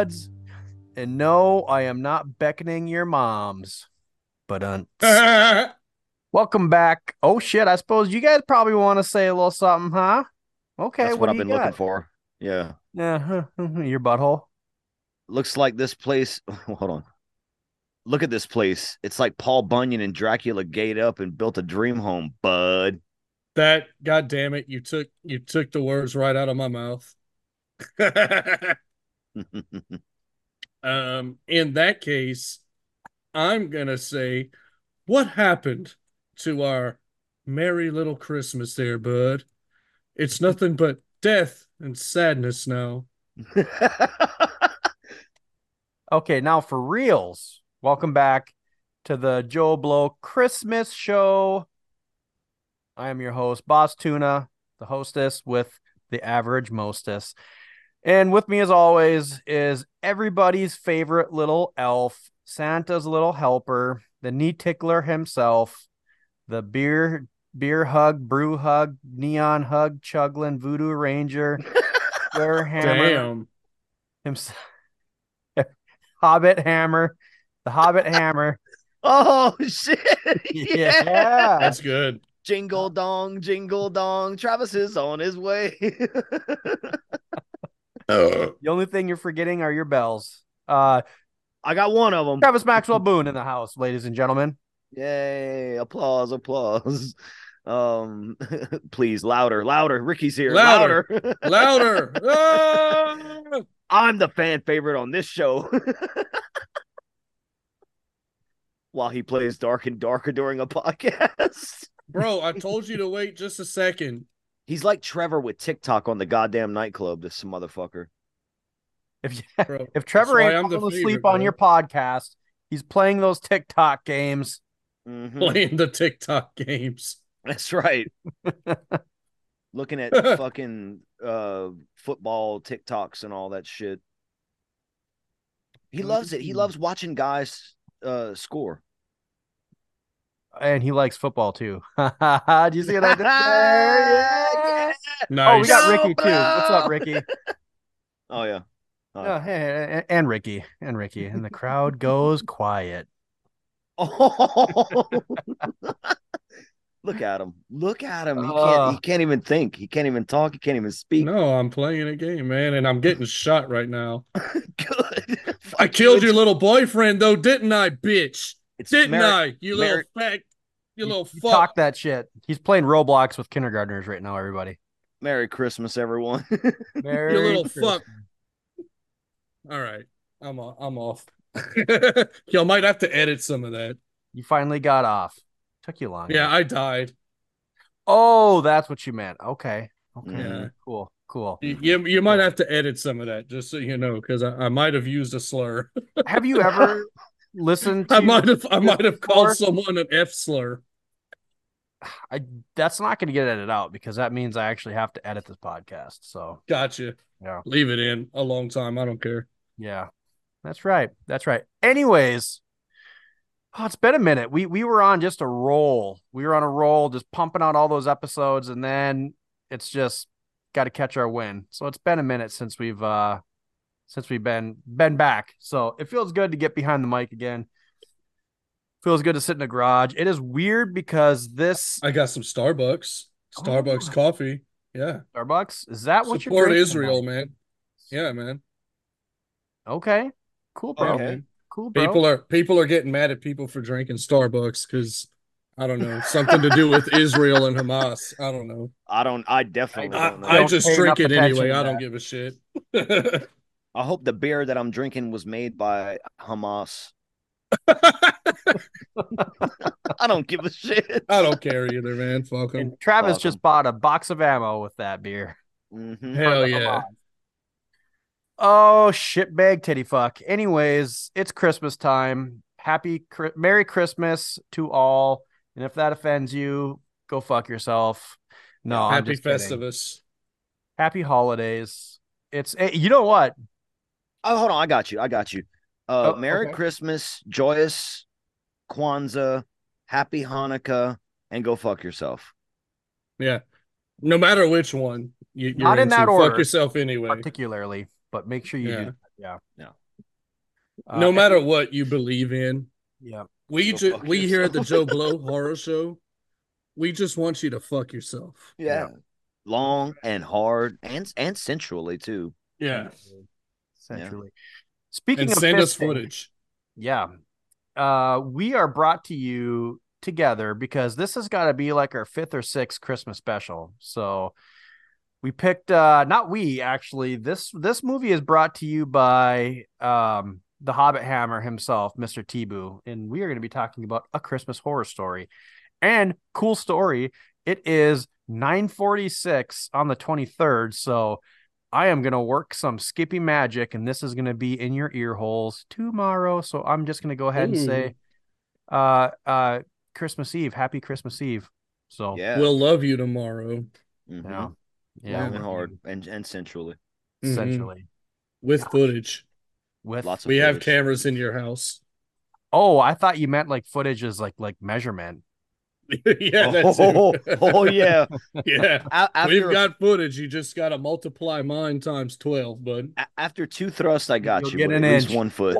buds. And no, I am not beckoning your moms. But welcome back. Oh, shit. I suppose you guys probably want to say a little something, huh? Okay. That's what I've been looking for. Yeah. Yeah. Your butthole. Looks like this place. Hold on. Look at this place. It's like Paul Bunyan and Dracula gate up and built a dream home, bud. That, God damn it. You took the words right out of my mouth. In that case, I'm going to say, what happened to our merry little Christmas there, bud? It's nothing but death and sadness now. Okay, now for reals. Welcome back to the Joe Blow Christmas Show. I am your host, Boss Tuna, the hostess with the average mostess. And with me, as always, is everybody's favorite little elf, Santa's little helper, the knee tickler himself, the beer hug, brew hug, neon hug, chuggling voodoo ranger, hammer himself, Hobbit hammer. The Hobbit hammer. Oh, shit. Yeah. That's good. Jingle dong, Travis is on his way. The only thing you're forgetting are your bells. I got one of them. Travis Maxwell Boone in the house, ladies and gentlemen. Yay. Applause. Please, louder. Ricky's here. Louder. Oh! I'm the fan favorite on this show. While he plays Dark and Darker during a podcast. Bro, I told you to wait just a second. He's like Trevor with TikTok on the goddamn nightclub, this motherfucker. If Trevor ain't falling asleep on your podcast, he's playing those TikTok games. Mm-hmm. Playing the TikTok games. That's right. Looking at fucking football TikToks and all that shit. He loves it. He loves watching guys score. And he likes football too. Do you see that? Yeah. Nice. Oh, we got Ricky too. What's up, Ricky? Oh yeah. Oh, hey, and Ricky, and the crowd goes quiet. Oh, look at him! He can't even think. He can't even talk. He can't even speak. No, I'm playing a game, man, and I'm getting shot right now. Good. I killed your little boyfriend, though, didn't I, bitch? Didn't I? You little fuck. Talk that shit. He's playing Roblox with kindergartners right now, everybody. Merry Christmas, everyone. Merry you little Christmas. Fuck. All right. I'm off. Y'all might have to edit some of that. You finally got off. Took you long. Yeah, right? I died. Oh, that's what you meant. Okay. Yeah. Cool. You might have to edit some of that, just so you know, because I might have used a slur. Have you ever... Listen, I might have called someone an F slur. That's not going to get edited out because that means I actually have to edit this podcast. So gotcha. Yeah, leave it in a long time. I don't care. Yeah, that's right. Anyways, it's been a minute. We were on just a roll. We were on a roll, just pumping out all those episodes, and then it's just got to catch our wind. So it's been a minute since we've been back. So it feels good to get behind the mic again. Feels good to sit in the garage. It is weird because I got some Starbucks coffee. Yeah. Starbucks? Is that what you're drinking? Support Israel, man. Yeah, man. Okay. Cool, bro. Okay. Cool, bro. People are getting mad at people for drinking Starbucks because I don't know, something to do with Israel and Hamas. I don't know. I definitely don't know. I just drink it anyway. I don't give a shit. I hope the beer that I'm drinking was made by Hamas. I don't give a shit. I don't care either, man. Fuck him. And Travis just bought a box of ammo with that beer. Mm-hmm. Hell yeah. Hamas. Oh, shitbag titty fuck. Anyways, it's Christmas time. Merry Christmas to all. And if that offends you, go fuck yourself. No, Happy Festivus. Kidding. Happy holidays. It's you know what? Oh, hold on, I got you. Merry Christmas, joyous Kwanzaa, Happy Hanukkah, and go fuck yourself. Yeah, no matter which one, you're not in that order. Fuck yourself anyway, particularly, but make sure you do that Yeah. No. No matter what you believe in. Yeah. We here at the Joe Blow Horror Show, we just want you to fuck yourself. Yeah. Long and hard and sensually too. Yeah. Sensually. Yeah. Speaking and of send fisting, us footage. Yeah. We are brought to you together because this has got to be like our 5th or 6th Christmas special. So we picked this movie is brought to you by the Hobbit Hammer himself, Mr. Tebu, and we are going to be talking about A Christmas Horror Story. And cool story, it is 9:46 on the 23rd, so I am going to work some Skippy magic, and this is going to be in your ear holes tomorrow. So I'm just going to go ahead and say Christmas Eve, happy Christmas Eve. So yeah. We'll love you tomorrow. Mm-hmm. Yeah. Long and hard and sensually. Mm-hmm. Sensually. With footage. With lots of we footage. Have cameras in your house. Oh, I thought you meant like footage is like measurement. Yeah, that's yeah. Yeah. We've got footage. You just gotta multiply mine times 12, bud. After 2 thrusts, I got You'll you get an inch. Least 1 foot.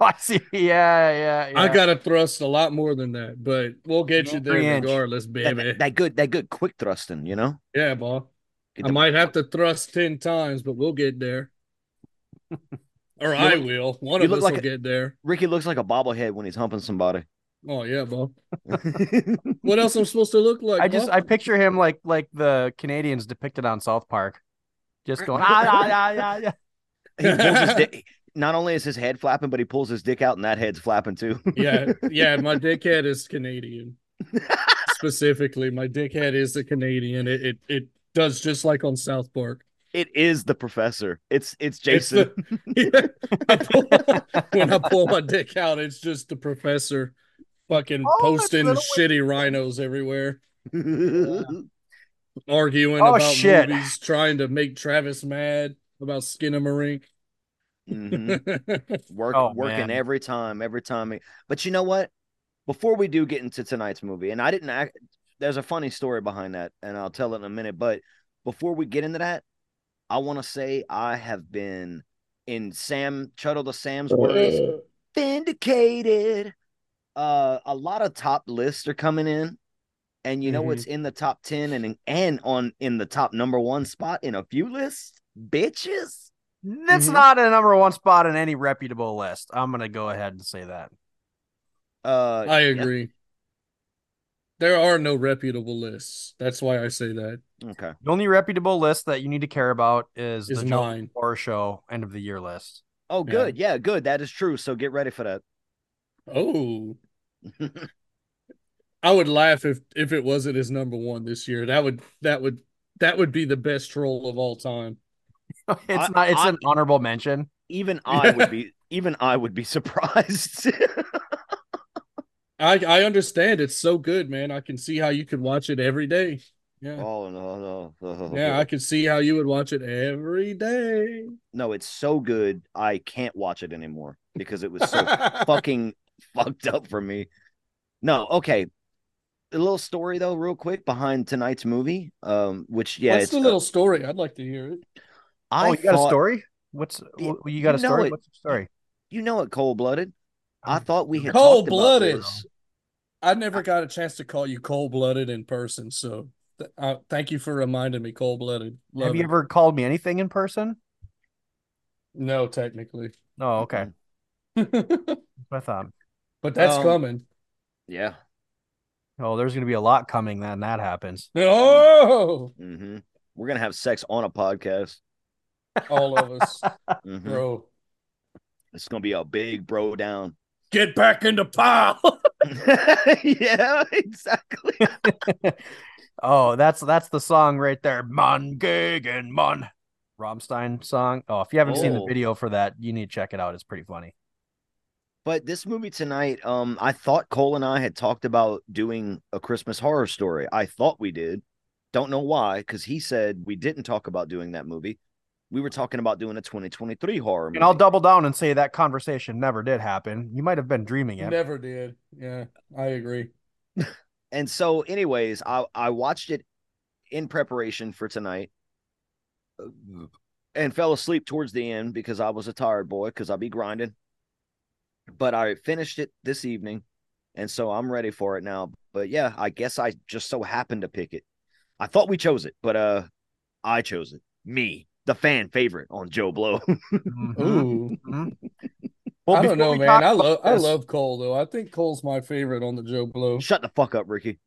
I see. Yeah. I gotta thrust a lot more than that, but we'll get you there regardless, baby. That good quick thrusting, you know? Yeah, ball. I might have to thrust 10 times, but we'll get there. Or I will. One of us will get there. Ricky looks like a bobblehead when he's humping somebody. Oh yeah, bro. What else I'm supposed to look like? I picture him like the Canadians depicted on South Park, just going. He pulls his dick. Not only is his head flapping, but he pulls his dick out, and that head's flapping too. yeah. My dickhead is Canadian. Specifically, my dickhead is a Canadian. It does just like on South Park. It is the professor. It's Jason. When I pull my dick out, it's just the professor. Fucking posting shitty rhinos everywhere. Arguing about movies, trying to make Travis mad about Skinamarink. Mm-hmm. Working every time. But you know what? Before we do get into tonight's movie, and there's a funny story behind that, and I'll tell it in a minute. But before we get into that, I want to say I have been, in Sam Chuttle to Sam's words, vindicated. A lot of top lists are coming in, and you know what's in the top 10 and on in the top #1 spot in a few lists, bitches. That's not a #1 spot in any reputable list. I'm gonna go ahead and say that. I agree. Yeah. There are no reputable lists. That's why I say that. Okay. The only reputable list that you need to care about is the mine or show end of the year list. Oh, good. Yeah, good. That is true. So get ready for that. Oh, I would laugh if it wasn't his #1 this year. That would be the best troll of all time. It's an honorable mention. Even I would be surprised. I understand. It's so good, man. I can see how you could watch it every day. Yeah. Oh no. Yeah, I can see how you would watch it every day. No, it's so good. I can't watch it anymore because it was so fucking fucked up for me. No, okay. A little story though, real quick, behind tonight's movie. What's the little story? I'd like to hear it. You got a story? What's the story? You know it, cold-blooded. I thought we had cold-blooded. I never got a chance to call you cold-blooded in person, so thank you for reminding me, cold-blooded. Have you ever called me anything in person? No, technically. Oh, okay. I thought, but that's coming. Yeah. Oh, there's gonna be a lot coming then that happens. Oh, we're gonna have sex on a podcast. All of us, bro. It's gonna be a big bro down. Get back in the pile. Yeah, exactly. Oh, that's the song right there. Mon gegen mon. Ramstein song. Oh, if you haven't seen the video for that, you need to check it out. It's pretty funny. But this movie tonight, I thought Cole and I had talked about doing A Christmas Horror Story. I thought we did. Don't know why, because he said we didn't talk about doing that movie. We were talking about doing a 2023 horror movie. And I'll double down and say that conversation never did happen. You might have been dreaming it. Never did. Yeah, I agree. And so anyways, I watched it in preparation for tonight. and fell asleep towards the end because I was a tired boy, because I'd be grinding. But I finished it this evening, and so I'm ready for it now. But yeah, I guess I just so happened to pick it. I thought we chose it, but I chose it. Me, the fan favorite on Joe Blow. Ooh. Well, I don't know, man. I love Cole, though. I think Cole's my favorite on the Joe Blow. Shut the fuck up, Ricky.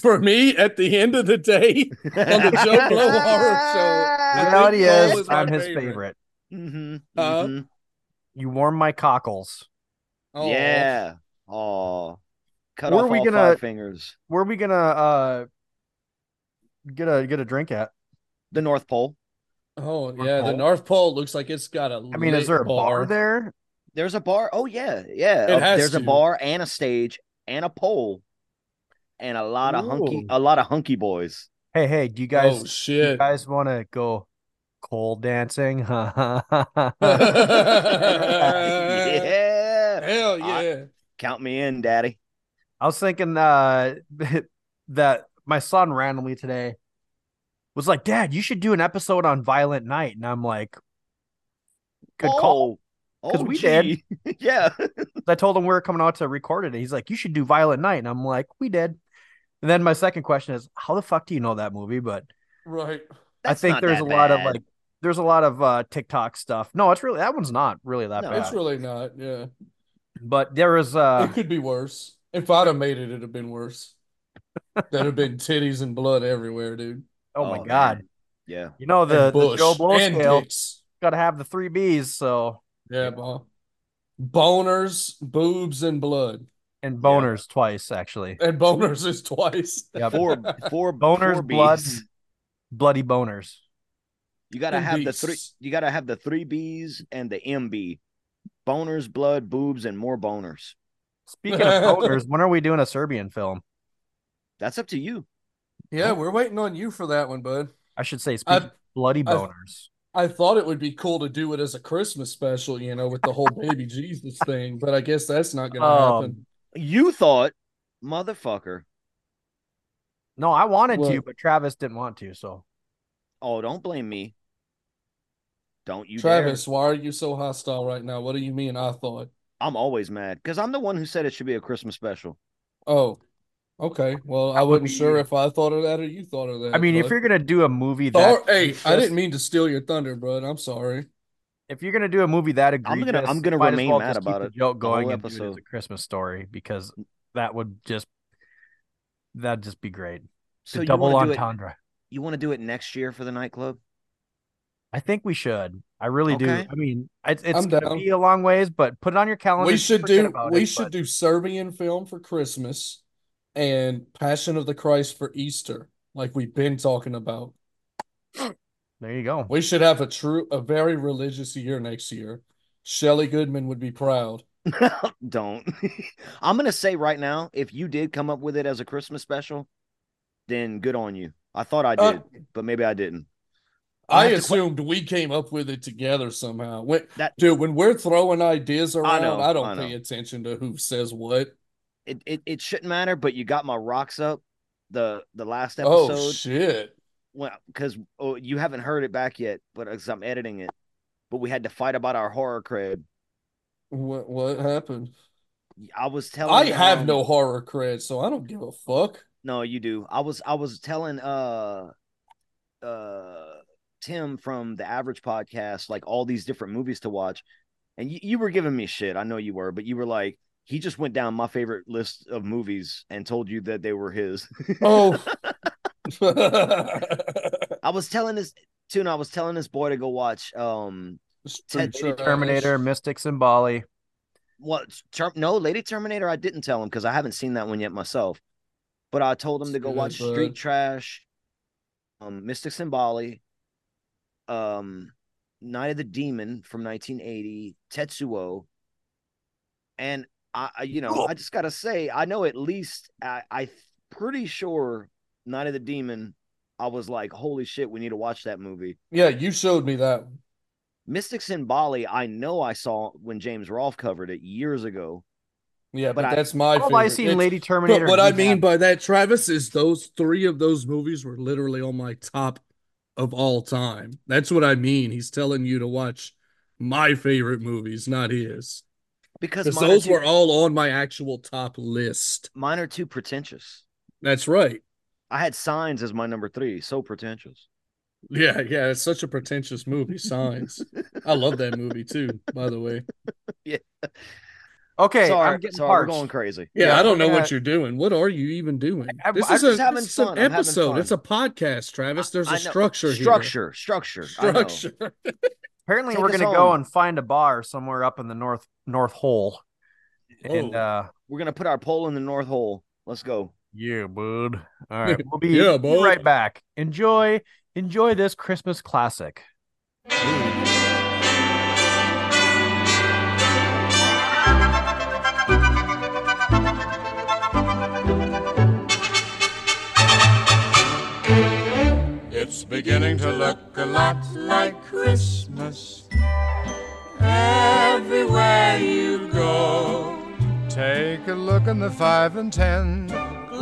For me, at the end of the day, on the Joe Blow Horror Show, reality is I'm his favorite. Mm-hmm. Mm-hmm. You warm my cockles. Oh. Yeah. Oh. Cut off all five fingers. Where are we gonna get a drink at? The North Pole. Oh yeah, the North Pole looks like it's got a. I mean, is there a bar there? There's a bar. Oh yeah, yeah. There's a bar and a stage and a pole, and a lot of hunky boys. Hey, do you guys? Oh shit! You guys want to go pole dancing? Yeah, hell yeah! Count me in, Daddy. I was thinking that my son randomly today was like, Dad, you should do an episode on Violent Night. And I'm like, good call. Because we did. Yeah. I told him we were coming out to record it. He's like, you should do Violent Night. And I'm like, we did. And then my second question is, how the fuck do you know that movie? But right, that's I think there's a lot bad. Of like, there's a lot of TikTok stuff. No, it's really, that one's not really that bad. It's really not. Yeah. But there is. It could be worse. If I'd have made it, it'd have been worse. There'd have been titties and blood everywhere, dude. Oh my God. Man. Yeah. You know, the Joe Blow scale, gotta have the 3 Bs, so. Yeah, Bob. Boners, boobs, and blood. And boners twice, actually. And boners is twice. Yeah, four boners, blood, bloody boners. You gotta have the 3 Bs and the MB. Boners, blood, boobs, and more boners. Speaking of boners, when are we doing a Serbian film? That's up to you. Yeah, we're waiting on you for that one, bud. I should say, speaking of bloody boners. I thought it would be cool to do it as a Christmas special, you know, with the whole baby Jesus thing, but I guess that's not going to happen. You thought, motherfucker. No, I wanted to, but Travis didn't want to, so. Oh, don't blame me. Don't you, Travis, dare. Why are you so hostile right now? What do you mean I thought? I'm always mad because I'm the one who said it should be a Christmas special. Oh, okay. Well, I wasn't sure if I thought of that or you thought of that. I mean, if you're gonna do a movie that, I didn't mean to steal your thunder, bro. I'm sorry. If you're gonna do a movie that egregious, I'm gonna remain mad about it. Joke going into it as a Christmas story because that'd just be great. So double entendre. You want to do it next year for the nightclub? I think we should. I really do. I mean, it's going to be a long ways, but put it on your calendar. We should do Serbian Film for Christmas and Passion of the Christ for Easter, like we've been talking about. There you go. We should have a very religious year next year. Shelley Goodman would be proud. Don't. I'm going to say right now, if you did come up with it as a Christmas special, then good on you. I thought I did, but maybe I didn't. I assumed we came up with it together somehow. When we're throwing ideas around, I don't pay attention to who says what. It shouldn't matter, but you got my rocks up the last episode. Oh, shit. Well, because you haven't heard it back yet, but I'm editing it. But we had to fight about our horror cred. What happened? I was telling... I have no horror cred, so I don't give a fuck. No, you do. I was telling... Tim from the Average Podcast, like all these different movies to watch, and you were giving me shit. I know you were, but you were like, he just went down my favorite list of movies and told you that they were his. Oh, I was telling this boy to go watch Terminator, Mystics in Bali. Lady Terminator. I didn't tell him because I haven't seen that one yet myself, but I told him to go watch Street Trash, Mystics in Bali. Night of the Demon from 1980, Tetsuo, and I just gotta say, I know at least I pretty sure Night of the Demon. I was like, holy shit, we need to watch that movie. Yeah, you showed me that. Mystics in Bali, I know I saw when James Rolfe covered it years ago. Yeah, but that's my favorite. I seen Lady Terminator. But what I mean by that, Travis, is those three of those movies were literally on my top of all time. That's what I mean. He's telling you to watch my favorite movies, not his. Because those were all on my actual top list. Mine are too pretentious. That's right. I had Signs as my number 3. So pretentious. Yeah. It's such a pretentious movie, Signs. I love that movie too, by the way. Yeah. Okay, sorry, I'm getting parched. We're going crazy. Yeah, I don't know what you're doing. What are you even doing? This is an episode. It's a podcast, Travis. There's a structure here. I know. Apparently, we're going to go and find a bar somewhere up in the North Hole. Oh. And we're going to put our pole in the North Hole. Let's go. Yeah, bud. All right, we'll be right back. Enjoy this Christmas classic. Ooh. It's beginning to look a lot like Christmas everywhere you go. Take a look in the 5 and 10,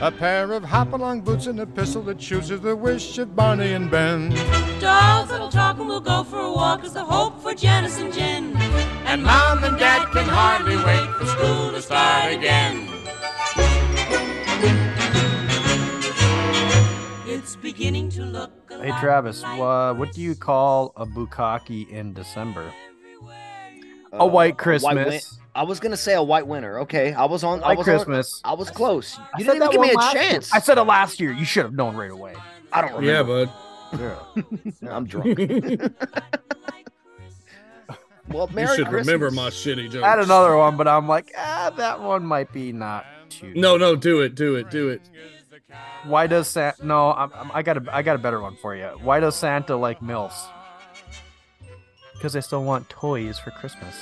A pair of hop-along boots and a pistol that chooses the wish of Barney and Ben. Dolls that'll talk and we'll go for a walk is the hope for Janice and Jen. And Mom and Dad can hardly wait for school to start again. It's beginning to look a lot. Hey Travis, like what do you call a bukkake in December? A white Christmas. I was gonna say a white winter. Okay, I was on. I was close. You didn't even give me a chance. I said it last year. You should have known right away. I don't remember. Yeah, bud. Yeah. I'm drunk. Well, Merry Christmas. You should remember my shitty jokes. I had another one, but I'm like, that one might be not too. No, do it. Why does Santa? No, I got a better one for you. Why does Santa like MILFs? Because they still want toys for Christmas.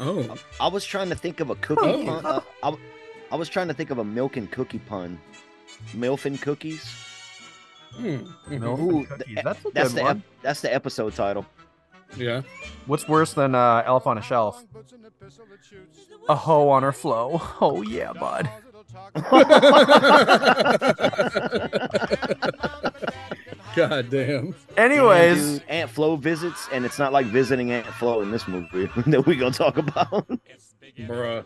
Oh, I was trying to think of a cookie. Pun. I was trying to think of a milk and cookie pun. MILF and cookies. Ooh, and cookies. That's the one. That's the episode title. Yeah. What's worse than Elf on a Shelf? A hoe on her flow. Oh yeah, bud. God damn. Anyways, Aunt Flo visits, and it's not like visiting Aunt Flo in this movie that we gonna talk about. Bruh.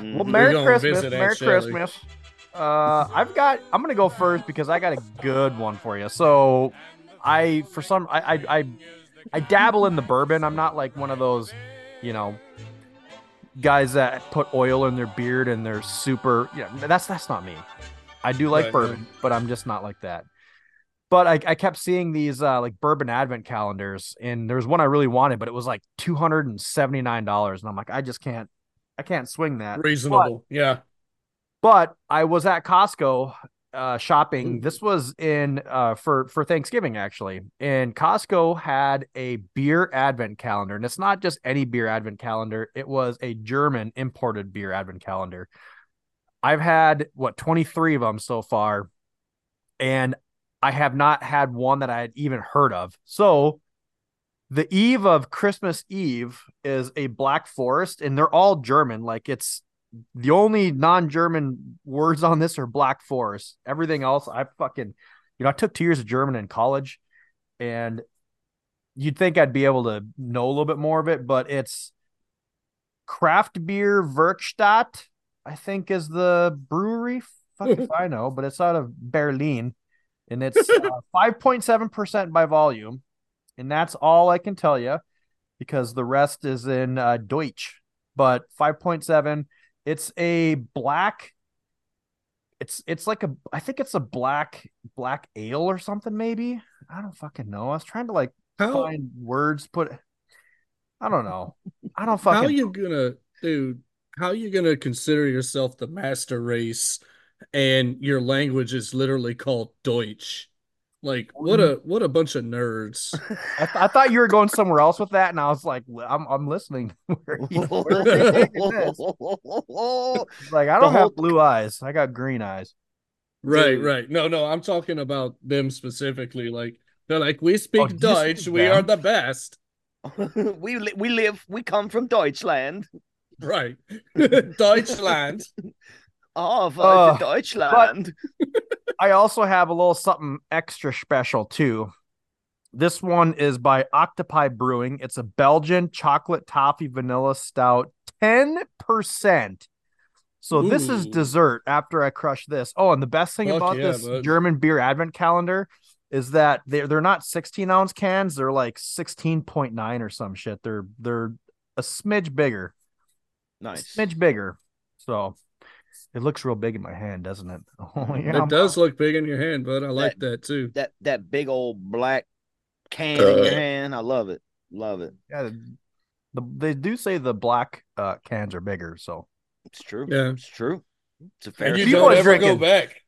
Well, Merry Christmas. I'm gonna go first because I got a good one for you. So, I dabble in the bourbon. I'm not like one of those, guys that put oil in their beard and they're super, that's not me. I do like bourbon, but I'm just not like that. But I kept seeing these like bourbon advent calendars, and there's one I really wanted, but it was like $279, and I'm like, I can't swing that. Reasonable, yeah. But I was at Costco shopping. Ooh. This was in for Thanksgiving, actually, and Costco had a beer advent calendar, and it's not just any beer advent calendar. It was a German imported beer advent calendar. I've had 23 of them so far, and I have not had one that I had even heard of. So the eve of Christmas Eve is a Black Forest, and they're all German. Like, it's the only non-German words on this are Black Forest. Everything else, I fucking, I took 2 years of German in college, and you'd think I'd be able to know a little bit more of it, but it's Kraftbier Werkstatt, I think, is the brewery. Fuck if I know, but it's out of Berlin, and it's 5.7% by volume, and that's all I can tell you because the rest is in Deutsch, but 5.7. It's a black. It's like a. I think it's a black ale or something. Maybe I don't fucking know. I was trying to find words. I don't know. I don't fucking. How you gonna consider yourself the master race, and your language is literally called Deutsch? Like, what a bunch of nerds. I thought you were going somewhere else with that, and I was like, I'm listening. Like, I don't have blue eyes. I got green eyes. Right, dude. Right. No, I'm talking about them specifically. Like, they're like, we speak Deutsch. We are the best. We come from Deutschland. Right. Deutschland. Deutschland. I also have a little something extra special, too. This one is by Octopi Brewing. It's a Belgian chocolate toffee vanilla stout, 10%. So This is dessert after I crush this. Oh, and the best thing about this German beer advent calendar is that they're not 16-ounce cans. They're like 16.9 or some shit. They're a smidge bigger. Nice. A smidge bigger. So... it looks real big in my hand, doesn't it? Oh, yeah. It does look big in your hand, but I like that too. That big old black can in your hand. I love it. Love it. Yeah, they do say the black cans are bigger, so it's true. Yeah, it's true. It's a fair. And you don't ever go back.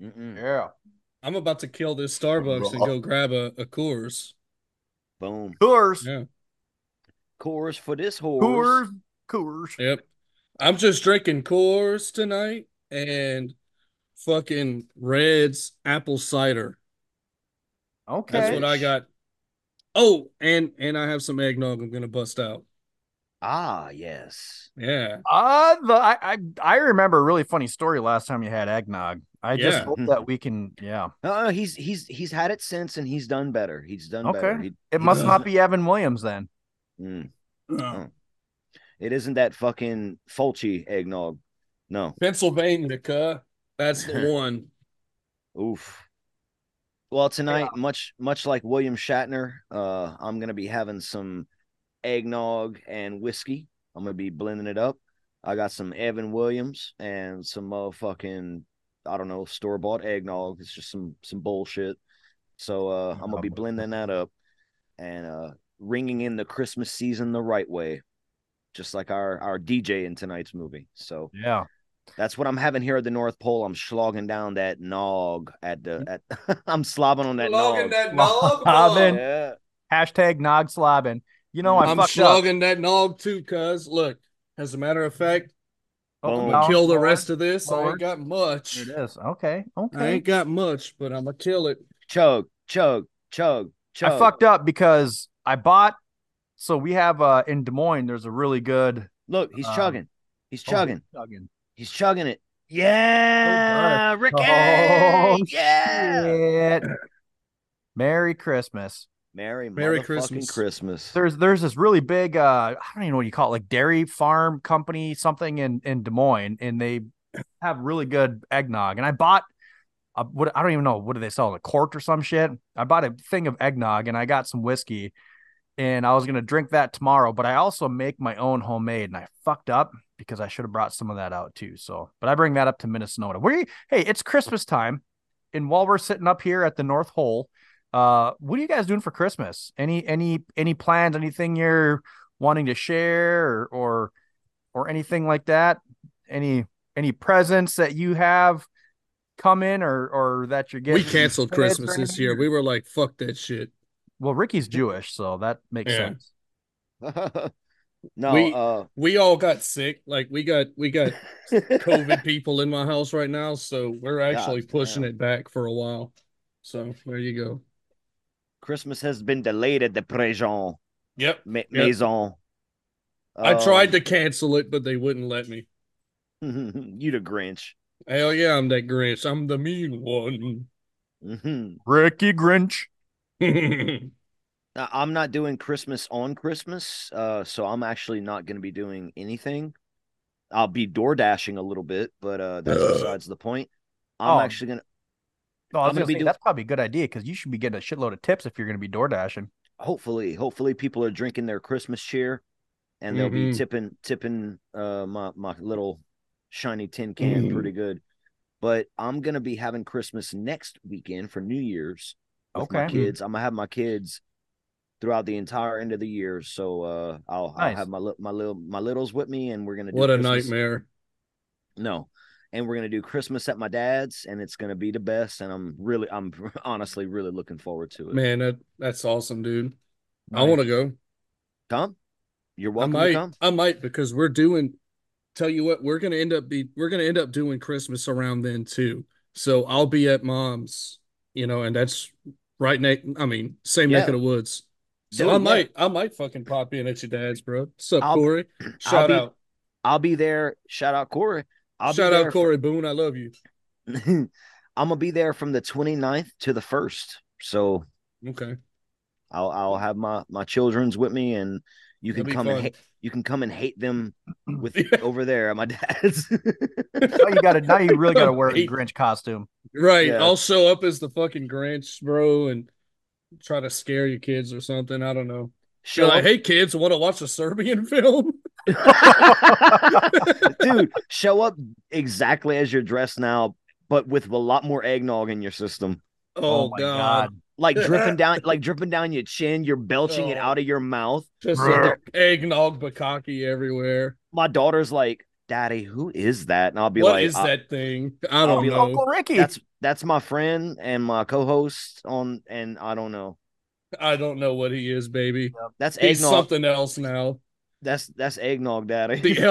Mm-mm. Yeah, I'm about to kill this Starbucks and go grab a Coors. Boom. Coors. Yeah. Coors for this horse. Coors. Yep. I'm just drinking Coors tonight and fucking Red's apple cider. Okay. That's what I got. Oh, and I have some eggnog I'm going to bust out. Ah, yes. Yeah. I remember a really funny story last time you had eggnog. I just hope that we can, he's had it since and he's done better. He's done better. It must not be Evan Williams then. Mm. Oh. It isn't that fucking Fulci eggnog. No. Pennsylvania, that's the one. Oof. Well, tonight, much like William Shatner, I'm going to be having some eggnog and whiskey. I'm going to be blending it up. I got some Evan Williams and some motherfucking, I don't know, store-bought eggnog. It's just some bullshit. So I'm going to be blending that up and ringing in the Christmas season the right way. Just like our DJ in tonight's movie. So yeah, that's what I'm having here at the North Pole. I'm slogging down that nog I'm slobbing on that nog. Yeah. Hashtag nog slobbing. You know, I'm slogging that nog too, cuz. Look, as a matter of fact, I'm going to kill the rest of this. Lord. I ain't got much. It is. Okay. I ain't got much, but I'm going to kill it. Chug. I fucked up because I bought... So we have in Des Moines, there's a really good... Look, he's chugging. He's chugging it. Yeah! Ricky! Yeah! Shit. Merry Christmas. Merry Christmas. There's this really big, I don't even know what you call it, like dairy farm company, something in Des Moines, and they have really good eggnog. And I bought... I don't even know. What do they sell? A quart or some shit? I bought a thing of eggnog, and I got some whiskey. And I was going to drink that tomorrow, but I also make my own homemade, and I fucked up because I should have brought some of that out too. So, but I bring that up to Minnesota. Hey, it's Christmas time. And while we're sitting up here at the North Hole, what are you guys doing for Christmas? Any plans, anything you're wanting to share or anything like that? Any presents that you have come in or that you're getting? We canceled Christmas this year. We were like, fuck that shit. Well, Ricky's Jewish, so that makes sense. No, we all got sick. Like we got COVID people in my house right now, so we're actually pushing it back for a while. So there you go. Christmas has been delayed at the Préjean. Yep. Maison. I tried to cancel it, but they wouldn't let me. You the Grinch. Hell yeah, I'm that Grinch. I'm the mean one. Mm-hmm. Ricky Grinch. I'm not doing Christmas on Christmas, so I'm actually not going to be doing anything. I'll be door dashing a little bit, but that's besides the point. I'm actually going to... No, I was going to say, that's probably a good idea, because you should be getting a shitload of tips if you're going to be door dashing. Hopefully people are drinking their Christmas cheer, and they'll be tipping my little shiny tin can pretty good. But I'm going to be having Christmas next weekend for New Year's. Okay. My kids. I'm gonna have my kids throughout the entire end of the year, so I'll have my littles with me, and we're gonna do what Christmas. A nightmare. No, and we're going to do Christmas at my dad's, and it's going to be the best. And I'm honestly really looking forward to it. Man, that's awesome, dude. Right. I want to go. Tom, you're welcome to come. I might, because we're doing, tell you what, we're going to end up doing Christmas around then too. So I'll be at mom's, you know, and that's right neck. I mean, same neck of the woods. So dude, I might fucking pop in at your dad's, bro. What's up, Corey? Shout out. I'll be there. Shout out, Corey. Shout out, Corey Boone. I love you. I'm going to be there from the 29th to the 1st. So okay, I'll have my children's with me, and you can come and hate them with over there at my dad's. Now you really got to wear a Grinch costume. Right. Yeah. I'll show up as the fucking Grinch, bro, and try to scare your kids or something. I don't know. Show up. Like, hey, kids, want to watch a Serbian film? Dude, show up exactly as you're dressed now, but with a lot more eggnog in your system. Oh my God. Like dripping down your chin, you're belching it out of your mouth. Just eggnog bukkake everywhere. My daughter's like, Daddy, who is that? And I'll be what is that thing? I don't know. Uncle Ricky. That's my friend and my co-host and I don't know. I don't know what he is, baby. Yeah, that's eggnog. He's something else now. That's eggnog, Daddy. The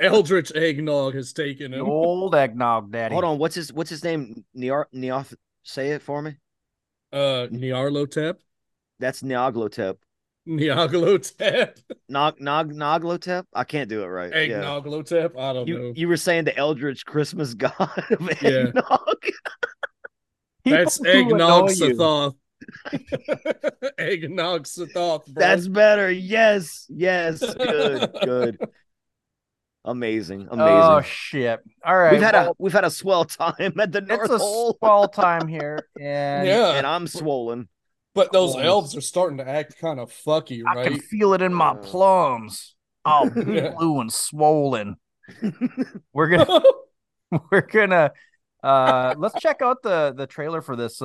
Eldritch eggnog has taken him. The old eggnog, Daddy. Hold on, what's his name? Neof, say it for me. Nyarlathotep. That's Nyarlathotep. Nyarlathotep. Noglotep? I can't do it right. Eggnoglotep? Yeah. I don't know. You were saying the Eldritch Christmas god of eggnog. That's eggnog Sathoth. Eggnog Sathoth, bro. That's better. Yes. Good. Amazing. Oh shit! All right, we've had a swell time at the North Pole. It's a swell time here, and I'm swollen. But those elves are starting to act kind of fucky, right? I can feel it in my plums. Oh, blue and swollen. We're gonna. Let's check out the trailer for this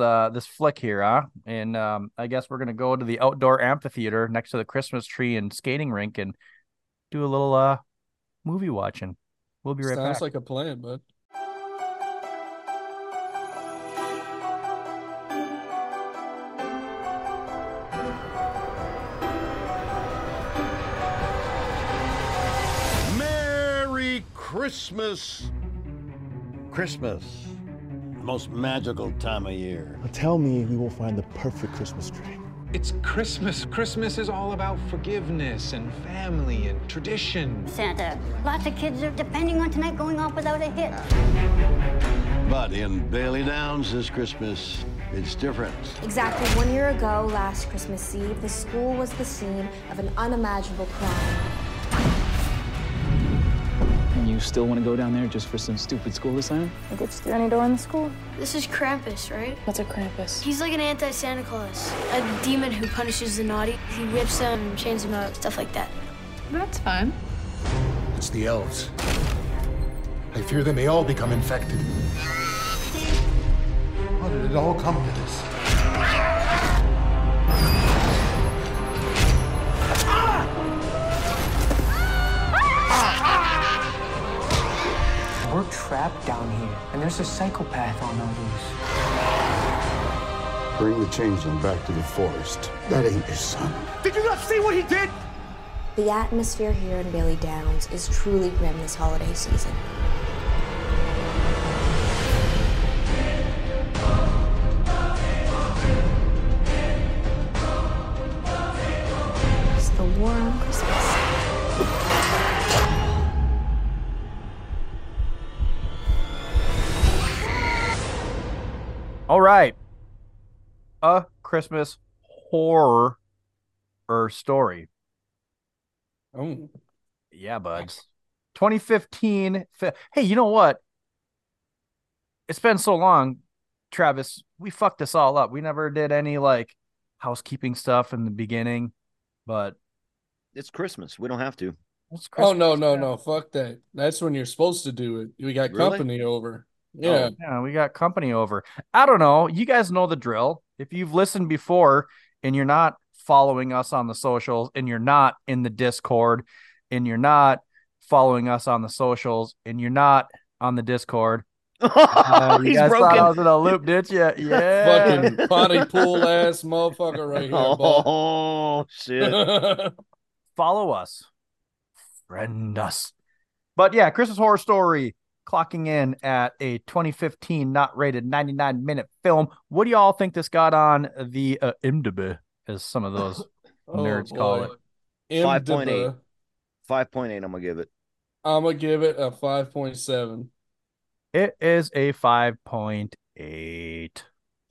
flick here, huh? And I guess we're gonna go to the outdoor amphitheater next to the Christmas tree and skating rink and do a little movie watching. We'll be right back. Sounds like a plan, bud. Merry Christmas. Christmas, the most magical time of year. Tell me we will find the perfect Christmas tree. It's Christmas. Christmas is all about forgiveness and family and tradition. Santa, lots of kids are depending on tonight going off without a hitch. But in Bailey Downs this Christmas, it's different. Exactly 1 year ago, last Christmas Eve, the school was the scene of an unimaginable crime. You still want to go down there just for some stupid school assignment? I get through any door in the school. This is Krampus, right? What's a Krampus? He's like an anti-Santa Claus, a demon who punishes the naughty. He whips them and chains them up, stuff like that. That's fun. It's the elves. I fear they may all become infected. How did it all come to this? We're trapped down here, and there's a psychopath on all these. Bring the changeling back to the forest. That ain't your son. Did you not see what he did? The atmosphere here in Bailey Downs is truly grim this holiday season. It's the war on Christmas. All right, A Christmas Horror Story. Oh, yeah, buds. 2015. Hey, you know what? It's been so long, Travis. We fucked this all up. We never did any like housekeeping stuff in the beginning, but it's Christmas. We don't have to. It's Christmas. Oh no! Fuck that. That's when you're supposed to do it. We got company over. Yeah. Oh, yeah, we got company over. I don't know. You guys know the drill. If you've listened before and you're not following us on the socials and you're not in the Discord and you're not following us on the socials and you're not on the Discord, you guys broken. Thought I was in a loop, didn't you? Yeah. Fucking Pontypool ass motherfucker right here. Oh, shit. Follow us. Friend us. But yeah, Christmas Horror Story clocking in at a 2015 not rated 99-minute film. What do y'all think this got on the IMDb, as some of those nerds call it? 5.8. 5.8, I'm going to give it. I'm going to give it a 5.7. It is a 5.8.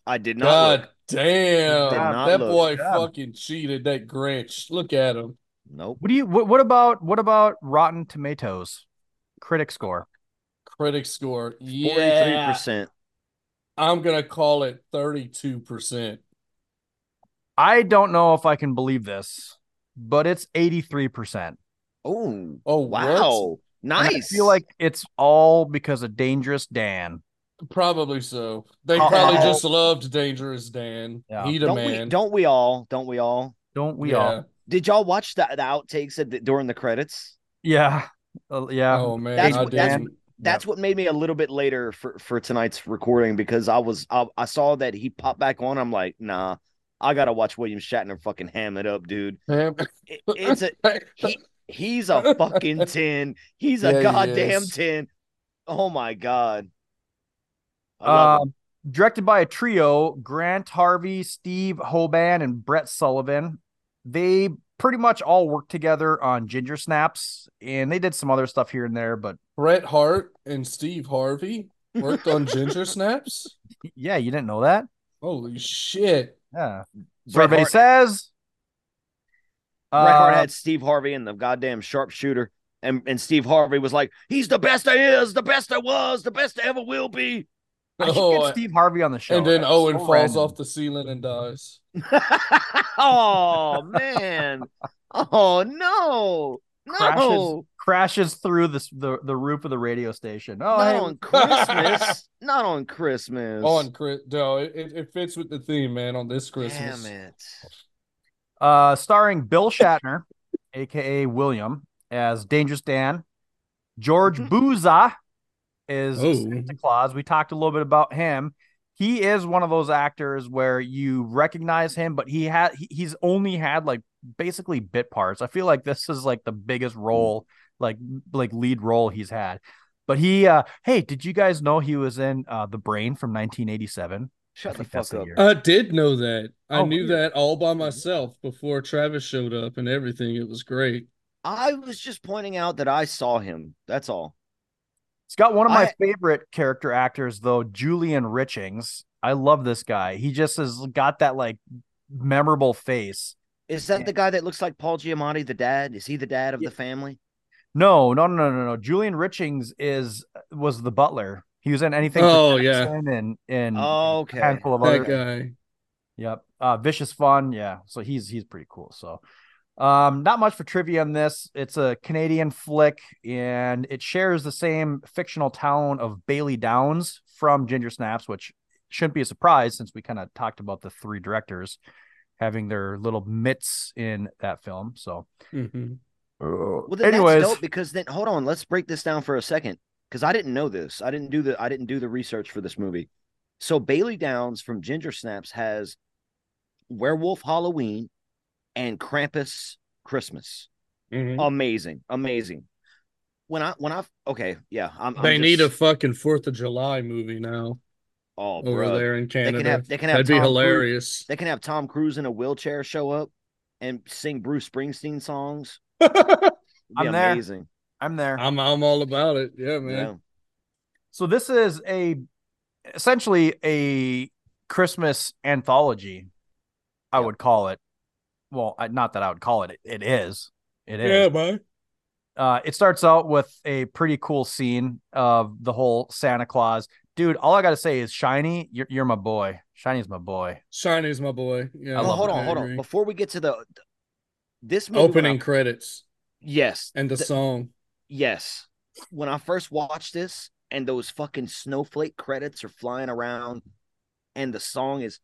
I did not. God look. Damn. Not that look. Boy God. Fucking cheated. That Grinch. Look at him. Nope. What about Rotten Tomatoes? Critic score. Critic score. Yeah. 43%. I'm going to call it 32%. I don't know if I can believe this, but it's 83%. Oh, wow. What? Nice. And I feel like it's all because of Dangerous Dan. Probably so. They probably just loved Dangerous Dan. Yeah. He the don't man. Don't we all? Did y'all watch the outtakes during the credits? Yeah. Yeah. Oh, man. That's what made me a little bit later for tonight's recording, because I saw that he popped back on. I'm like, nah, I got to watch William Shatner fucking ham it up, dude. He's a fucking 10. He's a goddamn 10. Oh, my God. Directed by a trio, Grant Harvey, Steve Hoban, and Brett Sullivan. They pretty much all worked together on Ginger Snaps, and they did some other stuff here and there. But Bret Hart and Steve Harvey worked on Ginger Snaps? Yeah, you didn't know that? Holy shit. Yeah. Survey says... Bret Hart had Steve Harvey in the goddamn sharpshooter, and Steve Harvey was like, he's the best I is, the best I was, the best I ever will be. I should get Steve Harvey on the show. And then Owen falls off the ceiling and dies. Oh, man. Oh, no. No. Crashes through the roof of the radio station. Oh, not on Christmas. Not on Christmas. No, it fits with the theme, man, on this Christmas. Damn it. Starring Bill Shatner, a.k.a. William, as Dangerous Dan. George Buza is Santa Claus. We talked a little bit about him. He is one of those actors where you recognize him, but he's only had like basically bit parts. I feel like this is like the biggest role, like lead role he's had. But he, hey, did you guys know he was in The Brain from 1987? Shut the fuck up. I did know that. I knew that all by myself before Travis showed up and everything. It was great. I was just pointing out that I saw him. That's all. It's got one of my favorite character actors, though, Julian Richings. I love this guy. He just has got that, like, memorable face. Is that the guy that looks like Paul Giamatti, the dad? Is he the dad of the family? No. Julian Richings was the butler. He was in anything. Oh, yeah. And okay. A handful of that other guy. Yep. Vicious Fun. Yeah. So he's pretty cool. So not much for trivia on this. It's a Canadian flick, and it shares the same fictional town of Bailey Downs from Ginger Snaps, which shouldn't be a surprise since we kind of talked about the three directors having their little mitts in that film. So well, then anyways, that's dope, because then hold on, let's break this down for a second. Because I didn't know this. I didn't do the research for this movie. So Bailey Downs from Ginger Snaps has Werewolf Halloween and Krampus Christmas. Mm-hmm. Amazing. They need a fucking 4th of July movie now. Oh, over there in Canada, they can have that'd be hilarious. They can have Tom Cruise in a wheelchair show up and sing Bruce Springsteen songs. Amazing. I'm there. I'm all about it. Yeah, man. Yeah. So this is essentially a Christmas anthology, I would call it. Well, not that I would call it. It is. Yeah, man. It starts out with a pretty cool scene of the whole Santa Claus. Dude, all I got to say is Shiny, you're my boy. Shiny's my boy. Yeah. Well, hold on. Before we get to this movie, opening credits. Yes. And the song. Yes. When I first watched this and those fucking snowflake credits are flying around and the song is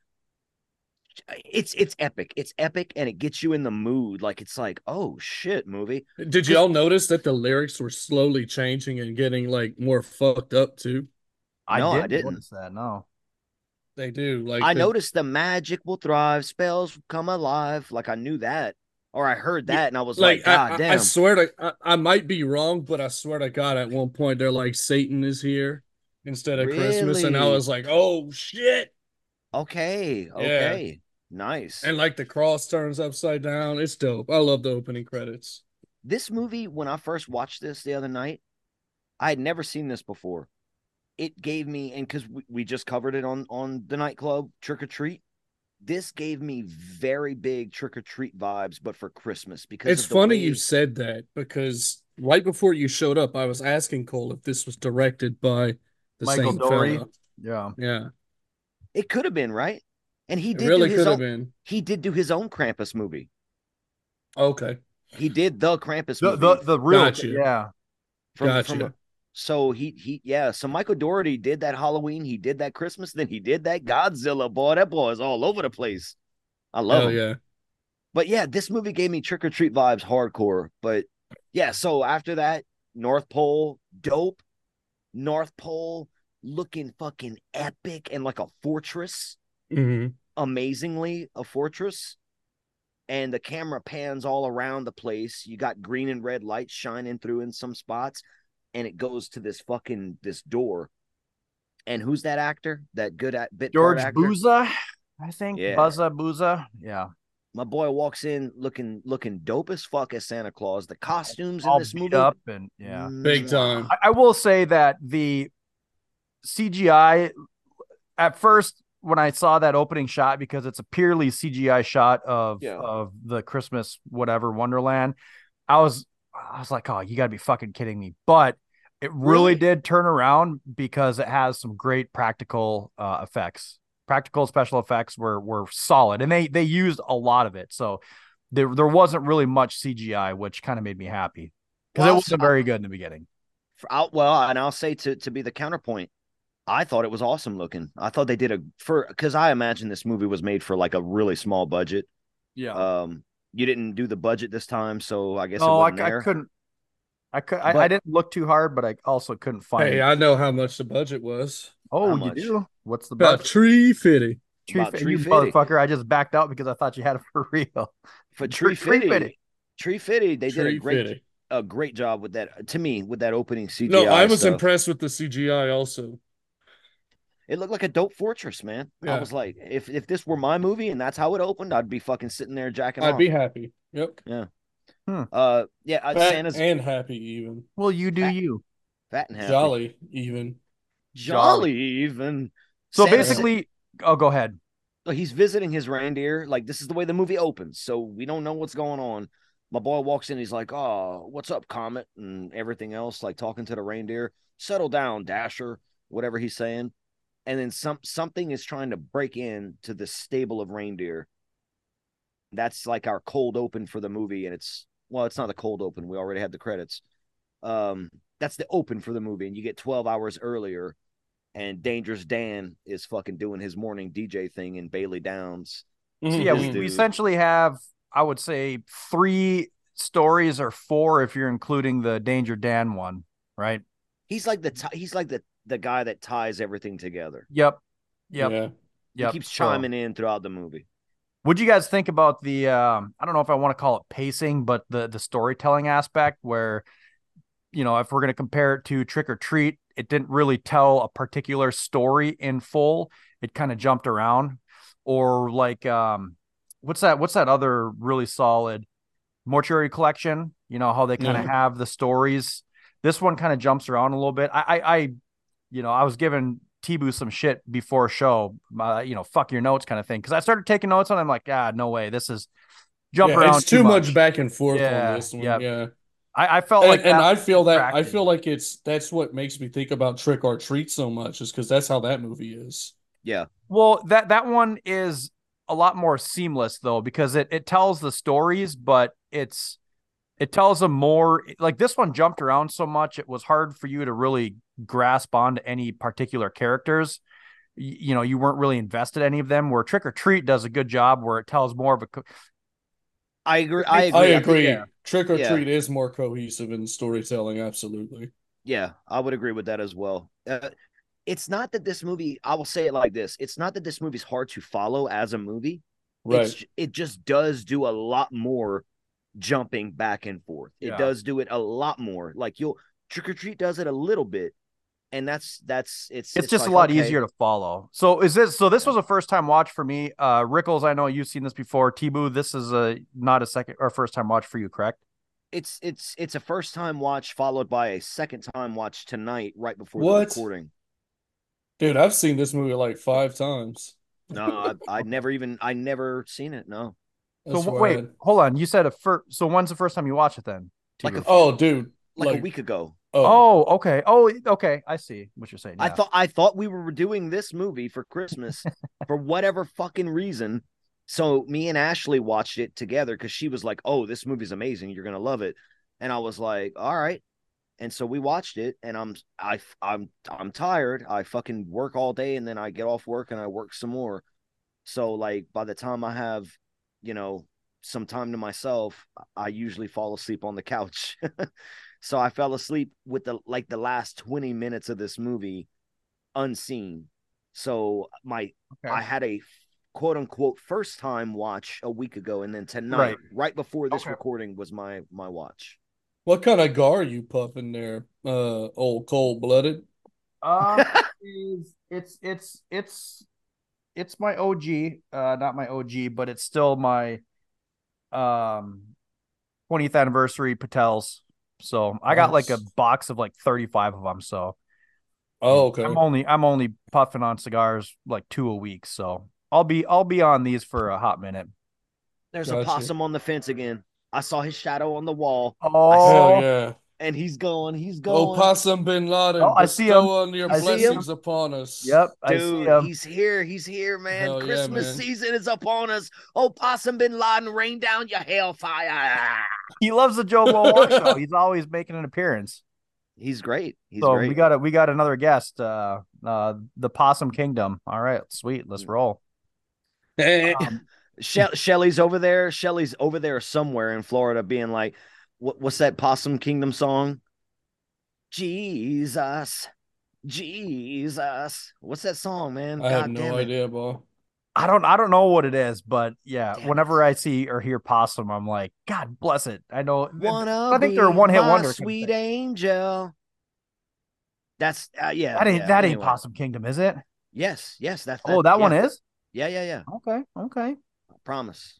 it's epic. It's epic, and it gets you in the mood. Like, it's like, oh shit, movie. Did y'all notice that the lyrics were slowly changing and getting like more fucked up too? I didn't notice that. No, they do. Like, I noticed the magic will thrive, spells will come alive. Like, I knew that, or I heard that, and I was like, God damn! I swear to, I might be wrong, but I swear to God, at one point they're like, Satan is here instead of Christmas, and I was like, oh shit. Okay. Yeah. Nice. And like the cross turns upside down. It's dope. I love the opening credits. This movie, when I first watched this the other night, I had never seen this before. It gave me, and because we just covered it on the nightclub, Trick or Treat, this gave me very big Trick or Treat vibes, but for Christmas. Because it's funny you said that, because right before you showed up, I was asking Cole if this was directed by the same fella. Yeah. It could have been, right? And he did really do his own. He did do his own Krampus movie. Okay. He did the Krampus movie. The real, gotcha. Yeah. So so Michael Dougherty did that Halloween, he did that Christmas, then he did that Godzilla. Boy, that boy is all over the place. I love him. Yeah. But yeah, this movie gave me Trick or Treat vibes hardcore. But yeah, so after that, North Pole, dope. North Pole looking fucking epic and like a fortress. Mm-hmm. Amazingly, a fortress. And the camera pans all around the place. You got green and red lights shining through in some spots. And it goes to this fucking, this door. And who's that actor? That good bit George Buza, I think. Yeah. Buza. Yeah. My boy walks in looking dope as fuck as Santa Claus. The costumes all in this movie. Up and, yeah. Big time. I will say that the CGI, at first, when I saw that opening shot, because it's a purely CGI shot of the Christmas whatever Wonderland, I was like, oh, you gotta be fucking kidding me. But it really did turn around because it has some great practical effects. Practical special effects were solid, and they used a lot of it. So there wasn't really much CGI, which kind of made me happy because it wasn't very good in the beginning. And I'll say to be the counterpoint, I thought it was awesome looking. I thought they did because I imagine this movie was made for like a really small budget. Yeah. You didn't do the budget this time, so I guess it wasn't there. I didn't look too hard, but I also couldn't find it. Hey, I know how much the budget was. Oh, you do? What's the budget? About $350. You motherfucker! I just backed out because I thought you had it for real. For $350. They did a great job with that. To me, with that opening CGI. No, I was impressed with the CGI also. It looked like a dope fortress, man. Yeah. I was like, if this were my movie and that's how it opened, I'd be fucking sitting there jacking off. I'd be happy. Yep. Yeah. Fat Santa's and happy even. Well, you do you. Fat and happy. Jolly even. So Santa's basically, go ahead. He's visiting his reindeer. Like, this is the way the movie opens. So we don't know what's going on. My boy walks in. He's like, oh, what's up, Comet? And everything else, like talking to the reindeer. Settle down, Dasher. Whatever he's saying. And then something is trying to break into the stable of reindeer. That's like our cold open for the movie. And it's not a cold open. We already had the credits. That's the open for the movie. And you get 12 hours earlier. And Dangerous Dan is fucking doing his morning DJ thing in Bailey Downs. Mm-hmm. So yeah, we essentially have, I would say, 3 stories or 4 if you're including the Danger Dan one, right? He's like the guy that ties everything together. Yep. Yeah. He keeps chiming in throughout the movie. What'd you guys think about the, I don't know if I want to call it pacing, but the storytelling aspect where, you know, if we're going to compare it to Trick or Treat, it didn't really tell a particular story in full. It kind of jumped around. Or like, what's that other really solid Mortuary Collection? You know, how they kind of have the stories. This one kind of jumps around a little bit. You know, I was giving T-Boo some shit before show, fuck your notes kind of thing. Because I started taking notes and I'm like, no way. This is jump around. It's too much back and forth on this one. Yeah. I felt like that. And I feel like that's what makes me think about Trick or Treat so much is because that's how that movie is. Yeah. Well, that one is a lot more seamless, though, because it tells the stories, but it tells them more. Like, this one jumped around so much, it was hard for you to really grasp onto any particular characters. you know, you weren't really invested in any of them, where Trick or Treat does a good job where it tells more of a... I agree. Yeah. Trick or Treat is more cohesive in storytelling, absolutely. Yeah, I would agree with that as well. It's not that this movie, I will say it like this, it's not that this movie's hard to follow as a movie. Right. It just does do a lot more jumping back and forth. It does do it a lot more. Like, Trick or Treat does it a little bit, and it's just like, a lot easier to follow. So this was a first time watch for me. Rickles, I know you've seen this before. Tebu, this is not a second or first time watch for you, correct? It's a first time watch followed by a second time watch tonight right before the recording. Dude, I've seen this movie like 5 times. No, I never seen it. No. So wait, hold on. You said so when's the first time you watched it then? Like a week ago. Oh, okay. Oh, okay. I see what you're saying. Yeah. I thought we were doing this movie for Christmas for whatever fucking reason. So me and Ashley watched it together because she was like, "Oh, this movie's amazing. You're gonna love it." And I was like, "All right." And so we watched it, and I'm tired. I fucking work all day, and then I get off work and I work some more. So like by the time I have, some time to myself, I usually fall asleep on the couch. So I fell asleep with the last 20 minutes of this movie unseen. So I had a quote unquote first time watch a week ago, and then tonight, right before this recording, was my watch. What kind of gar are you puffing there, old cold-blooded? It's my OG, not my OG, but it's still my 20th anniversary Patels. So I got like a box of like 35 of them. So, okay. I'm only puffing on cigars like 2 a week. So I'll be on these for a hot minute. There's a possum on the fence again. I saw his shadow on the wall. Oh yeah. And he's going. Oh, Possum bin Laden. Oh, I see him. On your blessings upon us. Yep. Dude, I see him. He's here, man. Hell Christmas season is upon us. Oh, Possum bin Laden, rain down your hellfire. He loves the Joe Blow Horror Show. He's always making an appearance. He's great. He's great. We got another guest. The Possum Kingdom. All right, sweet. Let's roll. Shelly's over there. Shelly's over there somewhere in Florida, being like, "What's that Possum Kingdom song? Jesus. What's that song, man? I have no idea, bro. I don't know what it is, but yeah, whenever I see or hear possum, I'm like, God bless it. I know. I think they're a one-hit wonder. Sweet angel. That's yeah. That ain't Possum Kingdom, is it? Yes. That's that one is. Yeah. Okay. I promise.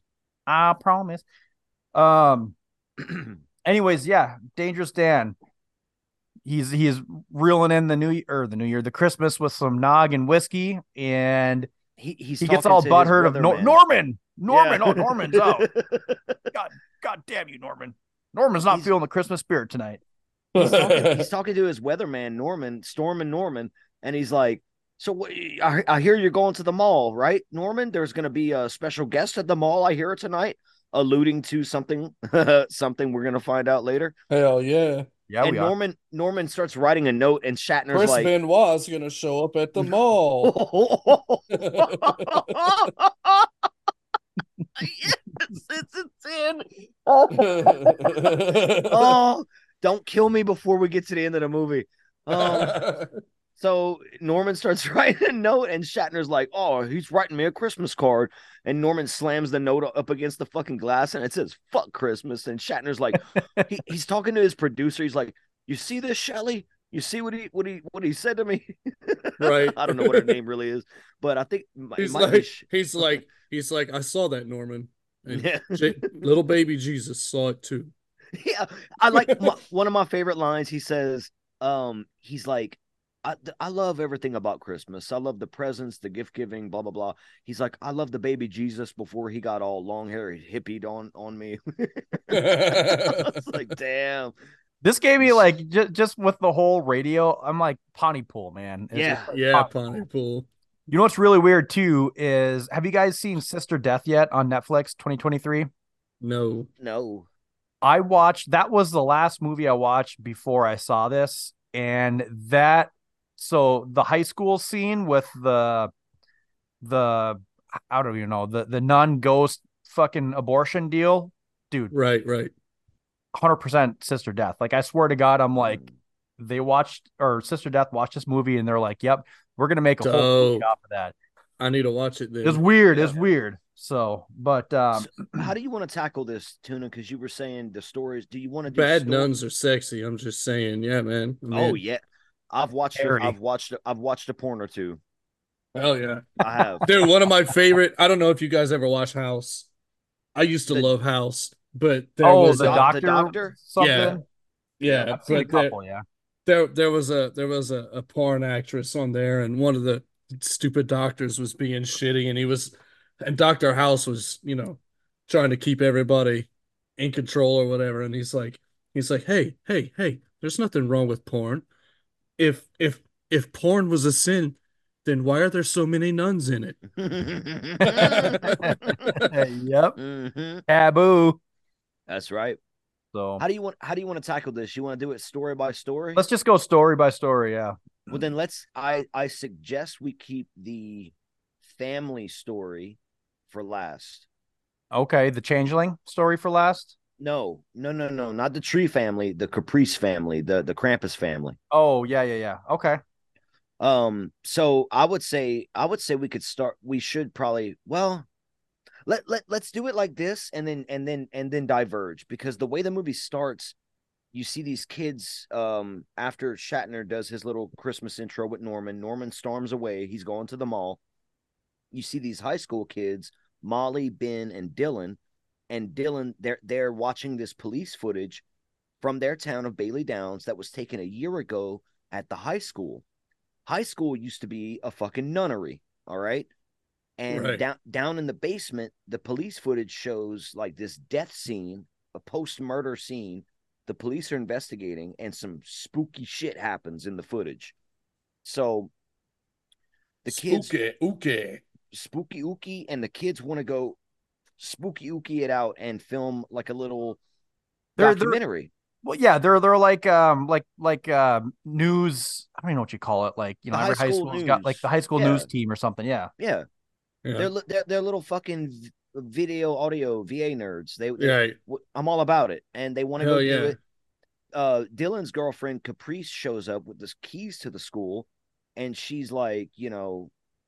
Anyways, yeah, Dangerous Dan. He's reeling in the Christmas with some nog and whiskey, and he gets all butthurt of Norman. Yeah. Oh, Norman's out. God damn you, Norman. Norman's not feeling the Christmas spirit tonight. He's talking to his weatherman, Norman, Storm and Norman, and he's like, "So I hear you're going to the mall, right, Norman? There's going to be a special guest at the mall. I hear tonight." Alluding to something we're gonna find out later. Hell yeah, yeah. And Norman starts writing a note, and Shatner's Chris like, "Chris Benoit's gonna show up at the mall." Yes, it's in. Oh, don't kill me before we get to the end of the movie. So Norman starts writing a note, and Shatner's like, "Oh, he's writing me a Christmas card." And Norman slams the note up against the fucking glass, and it says, "Fuck Christmas." And Shatner's like, he's talking to his producer. He's like, "You see this, Shelley? You see what he said to me?" Right. I don't know what her name really is, but I think he's like, "I saw that, Norman, and little baby Jesus saw it too." Yeah, I like one of my favorite lines. He says, he's like, I love everything about Christmas. I love the presents, the gift giving, blah, blah, blah. He's like, I love the baby Jesus before he got all long hair hippied on me. I was like, damn. This gave me like, just with the whole radio, I'm like, Pontypool, man. Pontypool. You know what's really weird too is, have you guys seen Sister Death yet on Netflix 2023? No. That was the last movie I watched before I saw this. And that So the high school scene with the I don't even know, the non-ghost fucking abortion deal, dude. Right. 100% Sister Death. Like, I swear to God, I'm like, they watched, or Sister Death watched this movie and they're like, yep, we're going to make a whole movie off of that. I need to watch it then. It's weird. Yeah. It's weird. So, but so how do you want to tackle this, Tuna? Because you were saying the stories. Do you want to do bad nuns are sexy? I'm just saying, yeah, man. Oh yeah, I've watched a porn or two. Hell yeah, I have. They're one of my favorite. I don't know if you guys ever watched House. I used to love House, but there was the doctor. Something? Yeah. I've seen a couple, there was a porn actress on there, and one of the stupid doctors was being shitty, and and Dr. House was, trying to keep everybody in control or whatever. And he's like, hey, there's nothing wrong with porn. If porn was a sin, then why are there so many nuns in it? Yep. Mm-hmm. Taboo. That's right. So how do you want to tackle this? You want to do it story by story? Let's just go story by story. Yeah. Well, then I suggest we keep the family story for last. Okay, the changeling story for last? No, not the tree family, the Caprice family, the Krampus family. Oh, yeah. Okay. So I would say let's do it like this and then diverge, because the way the movie starts, you see these kids after Shatner does his little Christmas intro with Norman storms away, he's going to the mall. You see these high school kids, Molly, Ben, and Dylan. And Dylan, they're watching this police footage from their town of Bailey Downs that was taken a year ago at the high school. High school used to be a fucking nunnery, all right? And down in the basement, the police footage shows like this death scene, a post-murder scene. The police are investigating, and some spooky shit happens in the footage. So the kids... Spooky ookie, and the kids want to go spooky ookie it out and film like a little documentary. They're like news. I don't even know what you call it. Like, every high school's got like the high school news team or something. Yeah. They're little fucking video audio VA nerds. I'm all about it, and they want to go do it. Dylan's girlfriend Caprice shows up with the keys to the school, and she's like,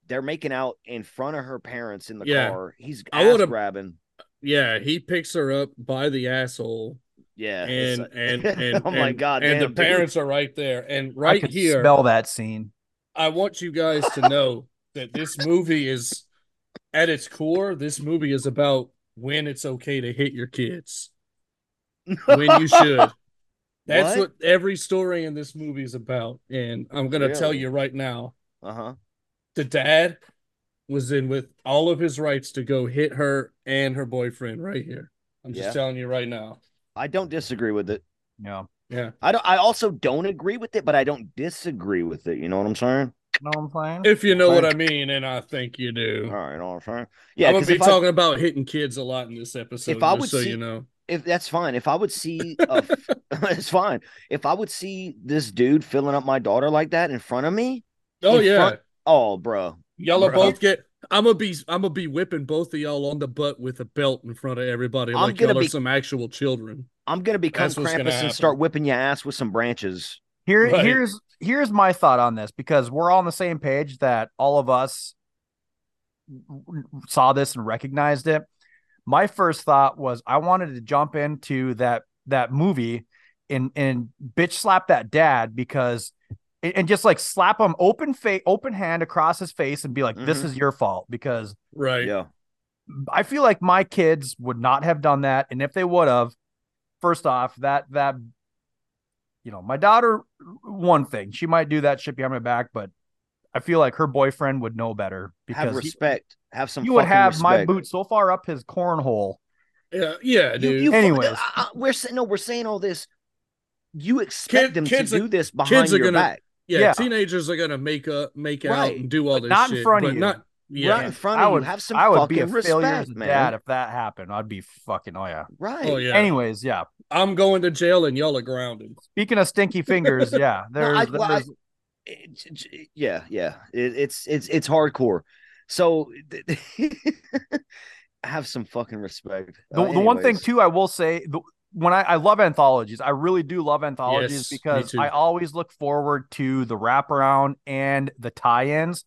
they're making out in front of her parents in the car. He's ass-grabbing. Yeah, he picks her up by the asshole. Yeah. And oh my God. And damn, the parents are right there. And right here. Spell that scene. I want you guys to know that this movie is, at its core, this movie is about when it's okay to hit your kids. When you should. That's what every story in this movie is about. And I'm going to tell you right now. Uh-huh. The dad was in with all of his rights to go hit her and her boyfriend right here. I'm just telling you right now. I don't disagree with it. No. Yeah. I also don't agree with it, but I don't disagree with it. You know what I'm saying? No, I'm fine. If you know what I mean, and I think you do. All right, I'm fine. Yeah, I'm going to be talking about hitting kids a lot in this episode, If that's fine. If I would see it's fine. If I would see this dude filling up my daughter like that in front of me. Oh, yeah. Oh, bro. Y'all both get... I'm gonna be whipping both of y'all on the butt with a belt in front of everybody like y'all are some actual children. I'm gonna become Krampus and start whipping your ass with some branches. Here's my thought on this, because we're all on the same page that all of us saw this and recognized it. My first thought was I wanted to jump into that movie and bitch slap that dad, because... and just like slap him open hand across his face and be like, this is your fault, because I feel like my kids would not have done that. And if they would have, first off, that my daughter, one thing, she might do that shit behind my back, but I feel like her boyfriend would know better, because have respect, have some, you would have respect. My boot so far up his cornhole. Yeah, dude. Anyways, we're saying all this. You expect them to do this behind your back. Yeah, teenagers are gonna make out and do all this shit. Not in front of you. Have some fucking respect, man. Dad, if that happened, I'd be fucking right. Oh, yeah. Anyways, I'm going to jail and y'all are grounded. Speaking of stinky fingers, yeah, there's It's hardcore. So have some fucking respect. The one thing too, I will say, when I love anthologies, I really do love anthologies, because I always look forward to the wraparound and the tie-ins.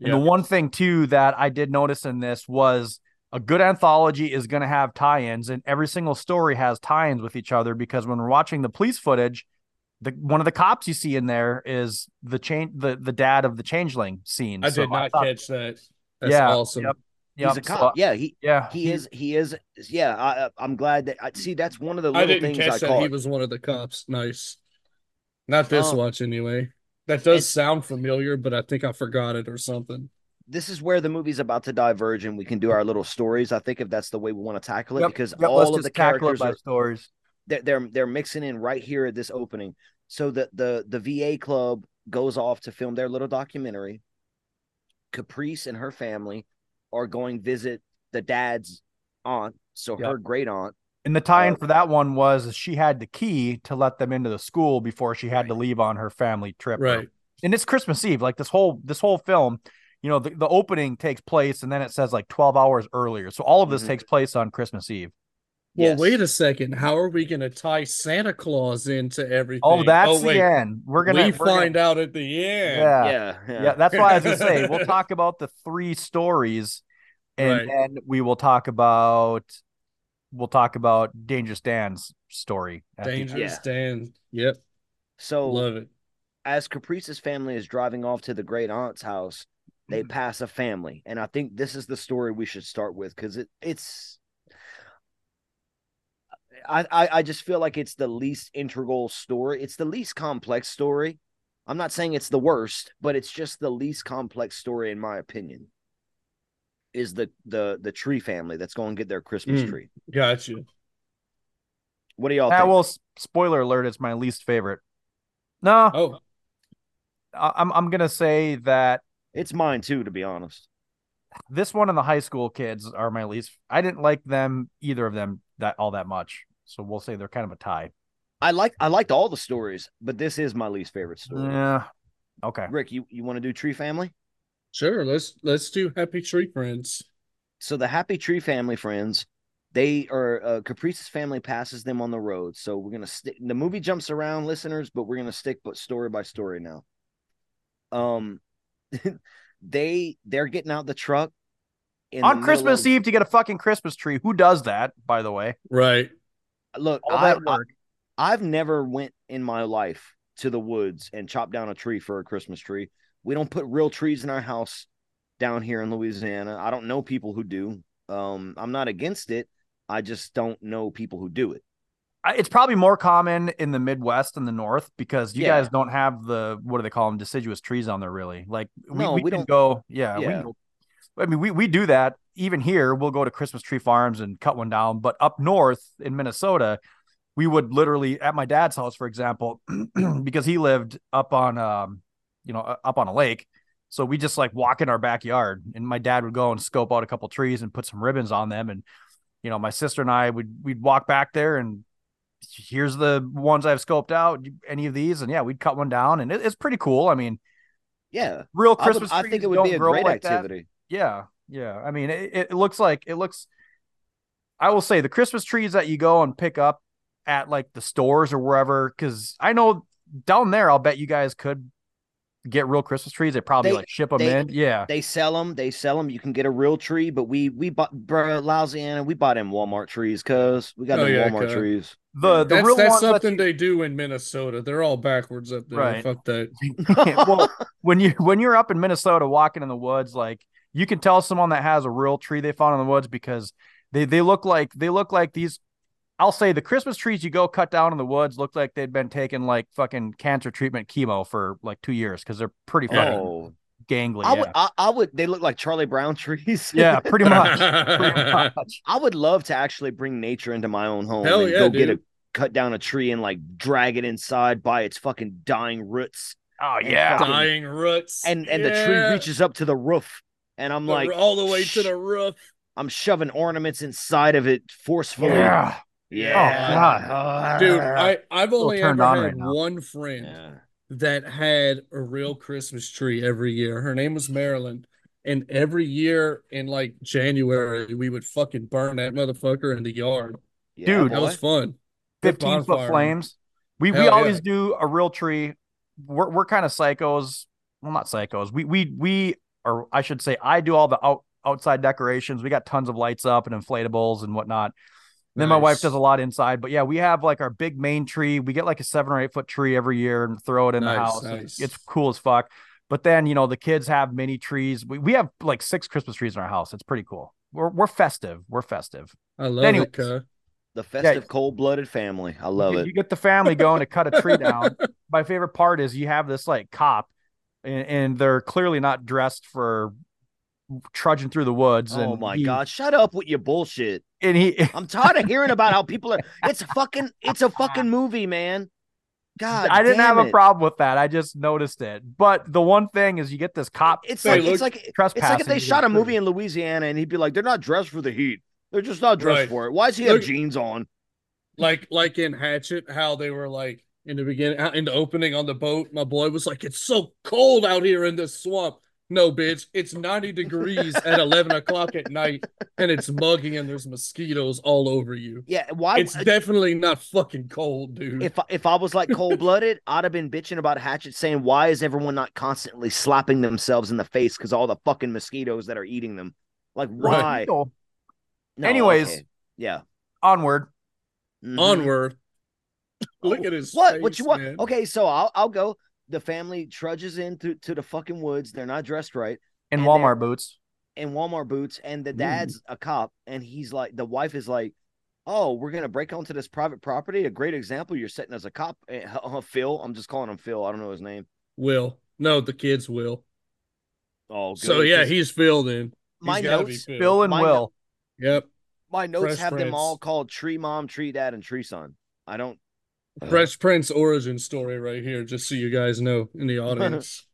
And the one thing too that I did notice in this was, a good anthology is going to have tie-ins, and every single story has tie-ins with each other, because when we're watching the police footage, one of the cops you see in there is the dad of the changeling scene. I thought, catch that. That's awesome. Yep. He's a cop. He is. I'm glad that that's one of the little things I caught. He was one of the cops. Nice. Not this watch anyway. That does sound familiar, but I think I forgot it or something. This is where the movie's about to diverge, and we can do our little stories. I think if that's the way we want to tackle it, because all of the characters are stories. They're mixing in right here at this opening. So the VA club goes off to film their little documentary. Caprice and her family are going visit the dad's aunt, her great aunt. And the tie-in for that one was she had the key to let them into the school before she had to leave on her family trip. Right. And it's Christmas Eve. Like this whole film, you know, the opening takes place, and then it says like 12 hours earlier. So all of this takes place on Christmas Eve. Well, wait a second. How are we going to tie Santa Claus into everything? Oh, that's the end. We're gonna find out at the end. Yeah. That's why I was going to say, we'll talk about the three stories, and then we will talk about Danger Dan's story. Danger Dan. Yep. So love it. As Caprice's family is driving off to the great aunt's house, they pass a family, and I think this is the story we should start with, because it's. I just feel like it's the least integral story. It's the least complex story. I'm not saying it's the worst, but it's just the least complex story, in my opinion, is the tree family that's going to get their Christmas tree. Gotcha. What do y'all think? Well, spoiler alert, it's my least favorite. No. Oh. I'm going to say that. It's mine too, to be honest. This one and the high school kids are my least. I didn't like them, either of them, all that much. So we'll say they're kind of a tie. I liked all the stories, but this is my least favorite story. Yeah. Okay. Rick, you want to do Tree Family? Sure. Let's do Happy Tree Friends. So the Happy Tree Family friends, they are Caprice's family passes them on the road. So we're gonna stick. The movie jumps around, listeners, but we're gonna stick story by story now. They're getting out the truck. On Christmas Eve to get a fucking Christmas tree. Who does that, by the way? Right. Look, I've never went in my life to the woods and chopped down a tree for a Christmas tree. We don't put real trees in our house down here in Louisiana. I don't know people who do. I'm not against it. I just don't know people who do it. It's probably more common in the Midwest and the North, because you guys don't have the, what do they call them, deciduous trees on there, really. Like, we don't go. Yeah, we go. I mean, we do that even here. We'll go to Christmas tree farms and cut one down. But up north in Minnesota, we would literally, at my dad's house, for example, because he lived up on, up on a lake. So we just like walk in our backyard, and my dad would go and scope out a couple trees and put some ribbons on them. And, you know, my sister and I we'd walk back there, and here's the ones I've scoped out, any of these. And we'd cut one down, and it's pretty cool. I mean, real Christmas trees, I think it would be a great activity. Like that. Yeah. I mean, it looks. I will say the Christmas trees that you go and pick up at like the stores or wherever, because I know down there, I'll bet you guys could get real Christmas trees. They probably ship them in. Yeah, they sell them. You can get a real tree, but we bought Louisiana. We bought them Walmart trees, cause we got Walmart trees. That's something they do in Minnesota. They're all backwards up there. Right. Fuck that. Well, when you're up in Minnesota walking in the woods, like. You can tell someone that has a real tree they found in the woods, because they look like these. I'll say the Christmas trees you go cut down in the woods look like they'd been taking like fucking cancer treatment chemo for like 2 years, because they're pretty fucking gangly. They look like Charlie Brown trees. Yeah, pretty much. I would love to actually bring nature into my own home. Hell and cut down a tree and like drag it inside by its fucking dying roots. Oh yeah, dying roots. And the tree reaches up to the roof. And I'm like, all the way to the roof. I'm shoving ornaments inside of it forcefully. Yeah. Dude, I've only ever had one friend that had a real Christmas tree every year. Her name was Marilyn. And every year in like January, we would fucking burn that motherfucker in the yard. Yeah, dude, that was fun. 15-foot flames. We always do a real tree. We're kind of psychos. Well, not psychos. We or I should say, I do all the outside decorations. We got tons of lights up and inflatables and whatnot. And then my wife does a lot inside, but yeah, we have like our big main tree. We get like a 7 or 8 foot tree every year and throw it in the house. Nice. It's cool as fuck. But then, you know, the kids have mini trees. We have like 6 Christmas trees in our house. It's pretty cool. We're festive. I love it. The festive, cold-blooded family. I love it. You get the family going to cut a tree down. My favorite part is you have this like cop, and they're clearly not dressed for trudging through the woods. Oh, and my God. Shut up with your bullshit. And I'm tired of hearing about how people are. It's a fucking movie, man. God, I didn't have a problem with that. I just noticed it. But the one thing is, you get this cop. It's like if they shot a movie in Louisiana and he'd be like, "They're not dressed for the heat. They're just not dressed for it. Why does he have jeans on?" Like in Hatchet, how they were like in the beginning, in the opening on the boat. My boy was like, "It's so cold out here in this swamp." No, bitch, it's 90 degrees at 11 o'clock at night, and it's muggy, and there's mosquitoes all over you. Yeah, why? It's definitely not fucking cold, dude. If I was like cold-blooded, I'd have been bitching about Hatchet, saying, why is everyone not constantly slapping themselves in the face because all the fucking mosquitoes that are eating them? Like, why? Right. No, anyways. Okay. Yeah. Onward. Mm-hmm. Onward. Look at his face, what you want? Man. Okay, so I'll go. The family trudges into the fucking woods. They're not dressed right. In Walmart boots. In Walmart boots. And the dad's a cop. And he's like, the wife is like, "Oh, we're going to break onto this private property. A great example you're setting as a cop." Phil. I'm just calling him Phil. I don't know his name. Will. No, the kid's Will. Oh, good. So, yeah, he's Phil then. My notes. Phil and Will. Yep. My notes them all called Tree Mom, Tree Dad, and Tree Son. I don't. Fresh Prince origin story right here, just so you guys know in the audience.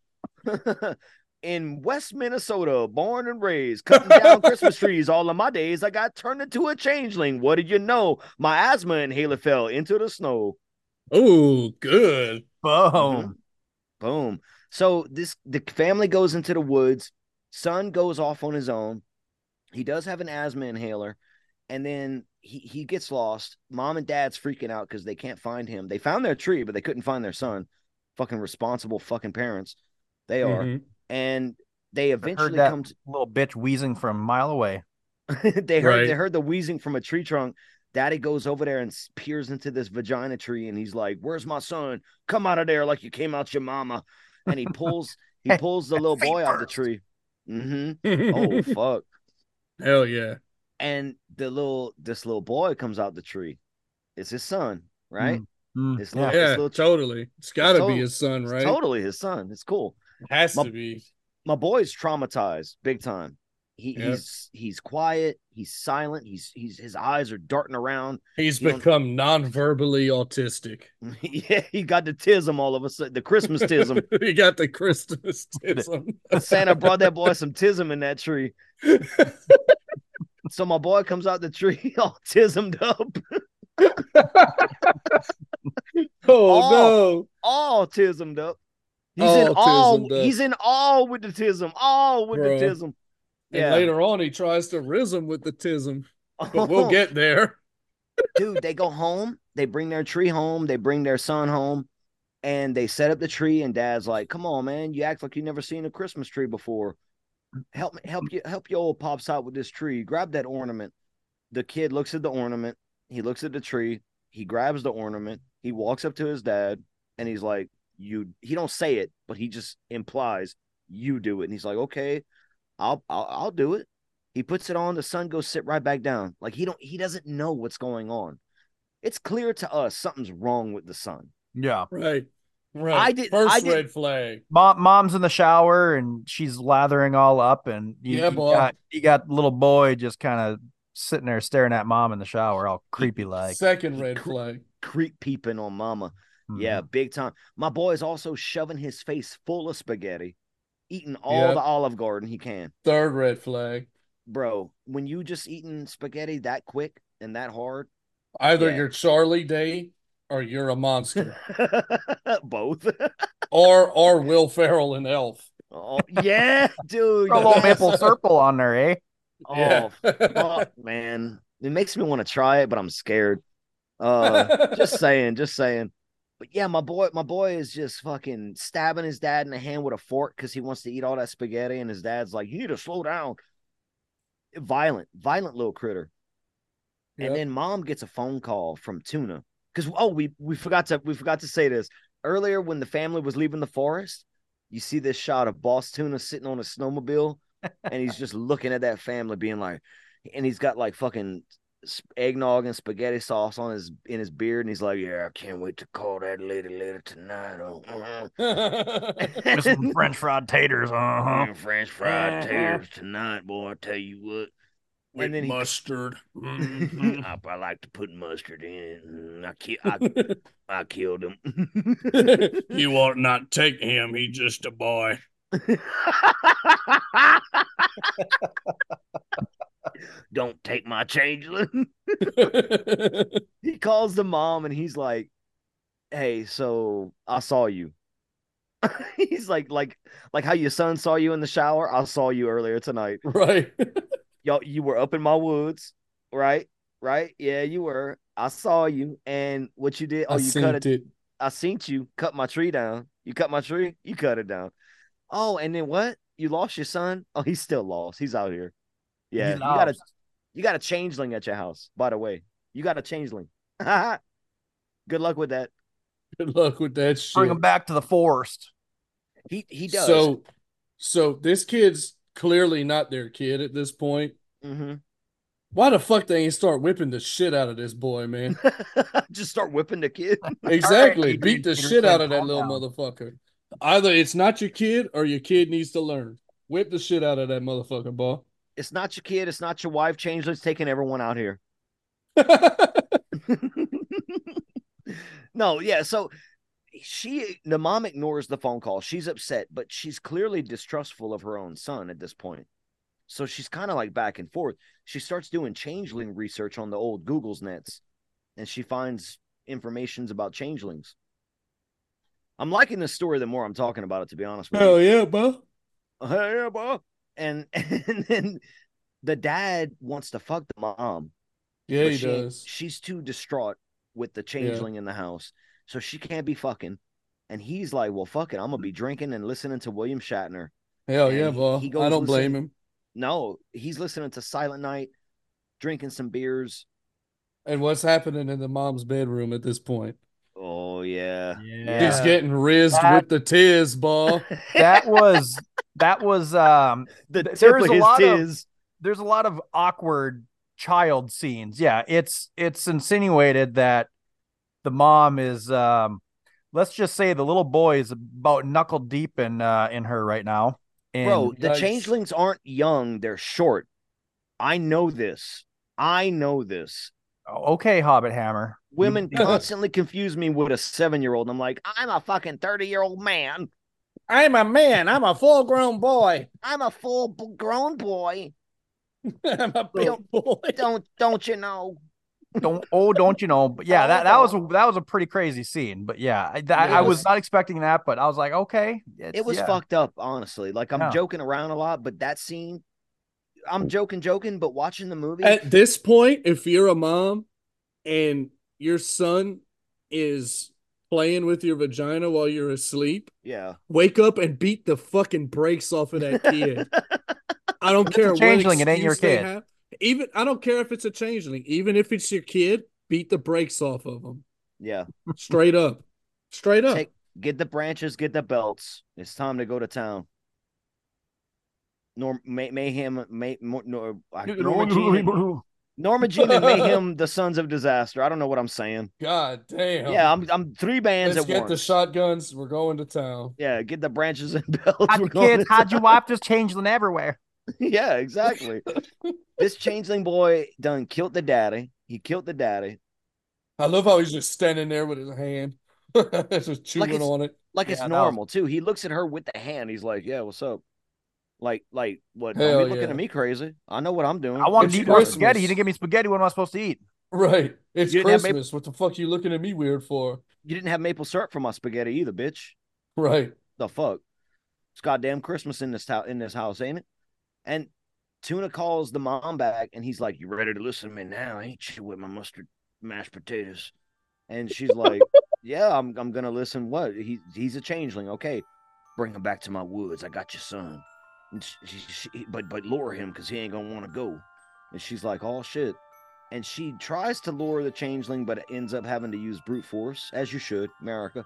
In West Minnesota, born and raised, cutting down Christmas trees all of my days, I got turned into a changeling. What did you know? My asthma inhaler fell into the snow. Oh, good. Boom. Mm-hmm. Boom. So the family goes into the woods. Son goes off on his own. He does have an asthma inhaler. And then he gets lost. Mom and dad's freaking out because they can't find him. They found their tree, but they couldn't find their son. Fucking responsible fucking parents. They are. Mm-hmm. And they eventually come to little bitch wheezing from a mile away. They heard the wheezing from a tree trunk. Daddy goes over there and peers into this vagina tree. And he's like, "Where's my son? Come out of there like you came out your mama." And he pulls the little boy out of the tree. Mm-hmm. Oh, fuck. Hell yeah. And this little boy comes out the tree. It's his son, right? Mm-hmm. Totally. It's got to be his son, right? It's totally his son. It's cool. It has to be. My boy's traumatized big time. He's quiet. He's silent. He's his eyes are darting around. He's become non-verbally autistic. Yeah, he got the tism all of a sudden. The Christmas tism. He got the Christmas tism. Santa brought that boy some tism in that tree. So my boy comes out the tree all tismed up. Oh no. All tismed up. He's in all with the tism. All with the tism. Yeah. And later on, he tries to rism with the tism. But we'll get there. Dude, they go home. They bring their tree home. They bring their son home. And they set up the tree. And dad's like, "Come on, man. You act like you've never seen a Christmas tree before. Help your old pops out with this tree. Grab that ornament." The kid looks at the ornament. He looks at the tree. He grabs the ornament. He walks up to his dad and he's like, he don't say it, but he just implies, "You do it." And he's like, "Okay, I'll do it." He puts it on. The son goes sit right back down. Like he doesn't know what's going on. It's clear to us something's wrong with the son. Yeah. Right. Right. First red flag. Mom's in the shower and she's lathering all up, and you got little boy just kind of sitting there staring at mom in the shower, all creepy like. Second red flag. Creep peeping on mama. Mm-hmm. Yeah, big time. My boy is also shoving his face full of spaghetti, eating all the Olive Garden he can. Third red flag. Bro, when you just eating spaghetti that quick and that hard, either you're Charlie Day or you're a monster. Both. Or Will Ferrell and Elf. Oh, yeah, dude. A little maple circle on there, eh? Yeah. Oh, fuck, man. It makes me want to try it, but I'm scared. Just saying. But yeah, my boy is just fucking stabbing his dad in the hand with a fork because he wants to eat all that spaghetti, and his dad's like, you need to slow down. Violent little critter. Yep. And then mom gets a phone call from Tuna. Because we forgot to say this. Earlier, when the family was leaving the forest, you see this shot of Boss Tuna sitting on a snowmobile, and he's just looking at that family being like, and he's got like fucking eggnog and spaghetti sauce on in his beard, and he's like, yeah, I can't wait to call that lady later tonight. With some French fried taters, French fried taters tonight, boy, I tell you what. With and then mustard. I like to put mustard in. I killed him. You ought not take him. He's just a boy. Don't take my changeling. He calls the mom and he's like, hey, so I saw you. He's like how your son saw you in the shower. I saw you earlier tonight. Right. Y'all, you were up in my woods, right? Right? Yeah, you were. I saw you, and what you did? Oh, you cut it. I seen you cut my tree down. You cut my tree. You cut it down. Oh, and then what? You lost your son? Oh, he's still lost. He's out here. Yeah, you got a changeling at your house. By the way, you got a changeling. Good luck with that. Good luck with that shit. Bring him back to the forest. He does. So this kid's clearly not their kid at this point. Mm-hmm. Why the fuck they ain't start whipping the shit out of this boy, man? Just start whipping the kid? Exactly. Right, beat the shit out of that little motherfucker. Either it's not your kid or your kid needs to learn. Whip the shit out of that motherfucking ball. It's not your kid. It's not your wife. Changeling's taking everyone out here. No, yeah, so... The mom ignores the phone call. She's upset, but she's clearly distrustful of her own son at this point. So she's kind of like back and forth. She starts doing changeling research on the old Google's nets, and she finds information about changelings. I'm liking this story the more I'm talking about it, to be honest with you. Hell yeah, bro. Hell yeah, bro. And then the dad wants to fuck the mom. Yeah, he does. She's too distraught with the changeling in the house. So she can't be fucking. And he's like, well, fuck it. I'm going to be drinking and listening to William Shatner. Hell yeah, bro. I don't blame him. No, he's listening to Silent Night, drinking some beers. And what's happening in the mom's bedroom at this point? Oh, yeah. He's getting rizzed with the tiz, bro. That was there's a lot of awkward child scenes. Yeah, it's insinuated that the mom is, let's just say the little boy is about knuckle deep in her right now. And bro, the changelings aren't young. They're short. I know this. Okay, Hobbit Hammer. Women constantly confuse me with a 7-year-old. I'm like, I'm a fucking 30-year-old man. I'm a man. I'm a full-grown boy. I'm a full-grown boy. I'm a big boy. Don't you know? Don't you know? But yeah, that was a pretty crazy scene. But yeah, I was not expecting that. But I was like, okay, it was fucked up, honestly. Like I'm joking around a lot, but that scene, I'm joking. But watching the movie at this point, if you're a mom and your son is playing with your vagina while you're asleep, wake up and beat the fucking brakes off of that kid. I don't care what changeling, it ain't your kid. Even I don't care if it's a changeling. Even if it's your kid, beat the brakes off of them. Yeah, straight up. Get the branches, get the belts. It's time to go to town. Norma Jean and Mayhem, the Sons of Disaster. I don't know what I'm saying. God damn. Yeah, I'm three bands at once. Let's get the shotguns. We're going to town. Yeah, get the branches and belts. Kids, how'd you wipe this changeling everywhere? Yeah, exactly. This changeling boy done killed the daddy. He killed the daddy. I love how he's just standing there with his hand. Just chewing on it. Like it's normal, too. He looks at her with the hand. He's like, yeah, what's up? Like what? Don't be looking at me crazy. I know what I'm doing. I want to eat more spaghetti. You didn't give me spaghetti. What am I supposed to eat? Right. It's Christmas. What the fuck are you looking at me weird for? You didn't have maple syrup for my spaghetti either, bitch. Right. The fuck? It's goddamn Christmas in this house, ain't it? And Tuna calls the mom back, and he's like, you ready to listen to me now, ain't you, with my mustard mashed potatoes? And she's like, yeah, I'm going to listen. What? He's a changeling. Okay. Bring him back to my woods. I got your son. And she, but lure him because he ain't going to want to go. And she's like, oh, shit. And she tries to lure the changeling, but ends up having to use brute force, as you should, America.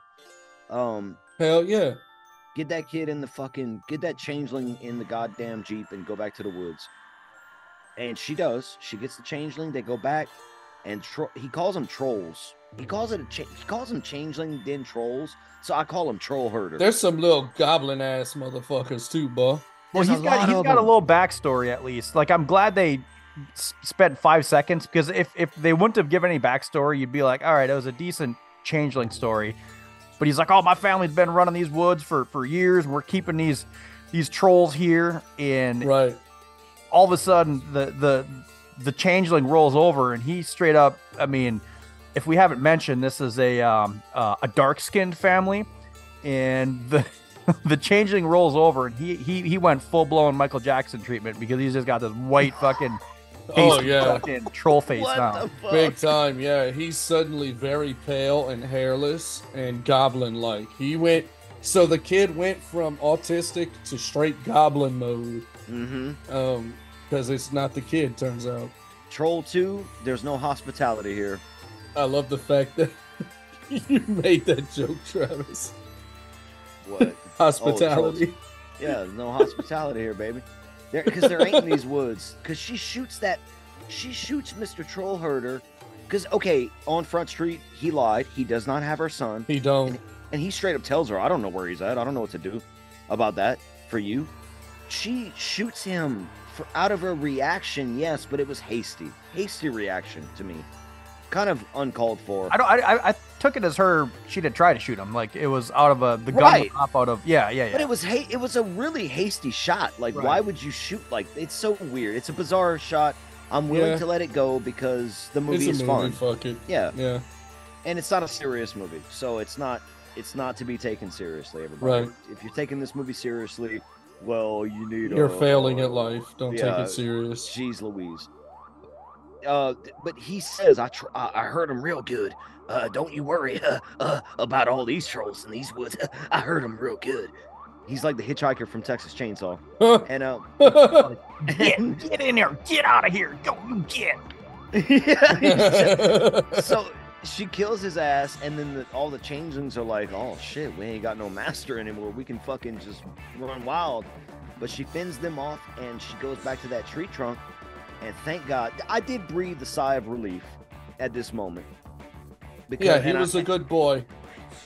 Hell yeah. Get that kid in the fucking... Get that changeling in the goddamn Jeep and go back to the woods. And she does. She gets the changeling. They go back. And he calls them trolls. He calls them changeling, then trolls. So I call him troll herder. There's some little goblin ass motherfuckers too, bro. Well, he's got a little backstory at least. Like, I'm glad they spent 5 seconds, because if they wouldn't have given any backstory, you'd be like, all right, it was a decent changeling story. But he's like, oh, my family's been running these woods for years. We're keeping these trolls here, and right. All of a sudden the changeling rolls over, and he straight up. I mean, if we haven't mentioned, this is a dark-skinned family, and the changeling rolls over, and he went full-blown Michael Jackson treatment, because he's just got this white fucking fucking troll face now, big time. Yeah, he's suddenly very pale and hairless and goblin-like. So the kid went from autistic to straight goblin mode. Mm-hmm. Because it's not the kid, turns out. Troll 2, there's no hospitality here. I love the fact that you made that joke, Travis. What? Hospitality. Oh, yeah, there's no hospitality here, baby. Because there ain't in these woods. Because she shoots Mr. Troll Herder. Because, okay, on Front Street, he lied. He does not have her son. He don't. And he straight up tells her, I don't know where he's at. I don't know what to do about that for you. She shoots him. Out of her reaction, yes, but it was hasty reaction to me, kind of uncalled for. I took it as she didn't try to shoot him. Like, it was out of the gun right. Pop out of yeah. But it was a really hasty shot. Like, right. Why would you shoot? Like, it's so weird. It's a bizarre shot. I'm willing to let it go because the movie is fun. Fuck it. Yeah. And it's not a serious movie, so it's not to be taken seriously. Everybody, right. If you're taking this movie seriously. Well, you're failing at life. Don't take it serious. Jeez Louise. But he says, I heard him real good. Don't you worry about all these trolls in these woods. I heard him real good. He's like the hitchhiker from Texas Chainsaw. And get in there. Get out of here. Go, you get. So she kills his ass, and then all the changelings are like, oh shit, we ain't got no master anymore. We can fucking just run wild. But she fends them off, and she goes back to that tree trunk. And thank God, I did breathe a sigh of relief at this moment. Because, he was a good boy.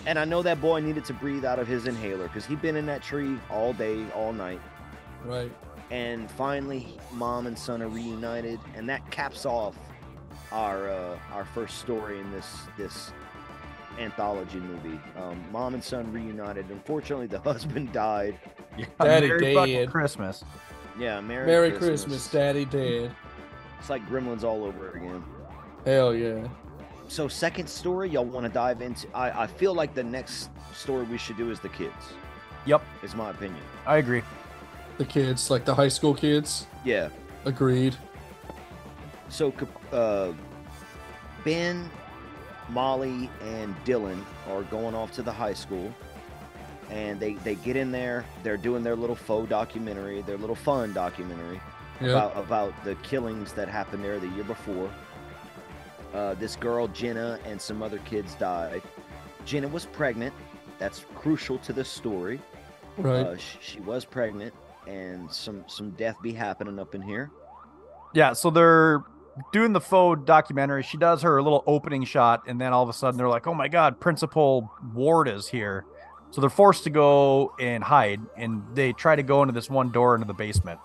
And I know that boy needed to breathe out of his inhaler, because he'd been in that tree all day, all night. Right. And finally, mom and son are reunited, and that caps off our first story in this anthology movie. Mom and son reunited. Unfortunately, the husband died. Yeah, Daddy Merry fucking Christmas. Yeah, Merry Christmas, Daddy dead. It's like Gremlins all over again. Hell yeah. So, second story y'all want to dive into? I feel like the next story we should do is the kids. Yep. Is my opinion. I agree. The kids, like the high school kids? Yeah. Agreed. So, Ben, Molly, and Dylan are going off to the high school, and they get in there. They're doing their little faux documentary, their little fun documentary about the killings that happened there the year before. This girl, Jenna, and some other kids died. Jenna was pregnant. That's crucial to the story. Right. She was pregnant, and some death be happening up in here. Yeah, so they're doing the faux documentary. She does her little opening shot, and then all of a sudden they're like, oh my God, Principal Ward is here. So they're forced to go and hide, and they try to go into this one door into the basement.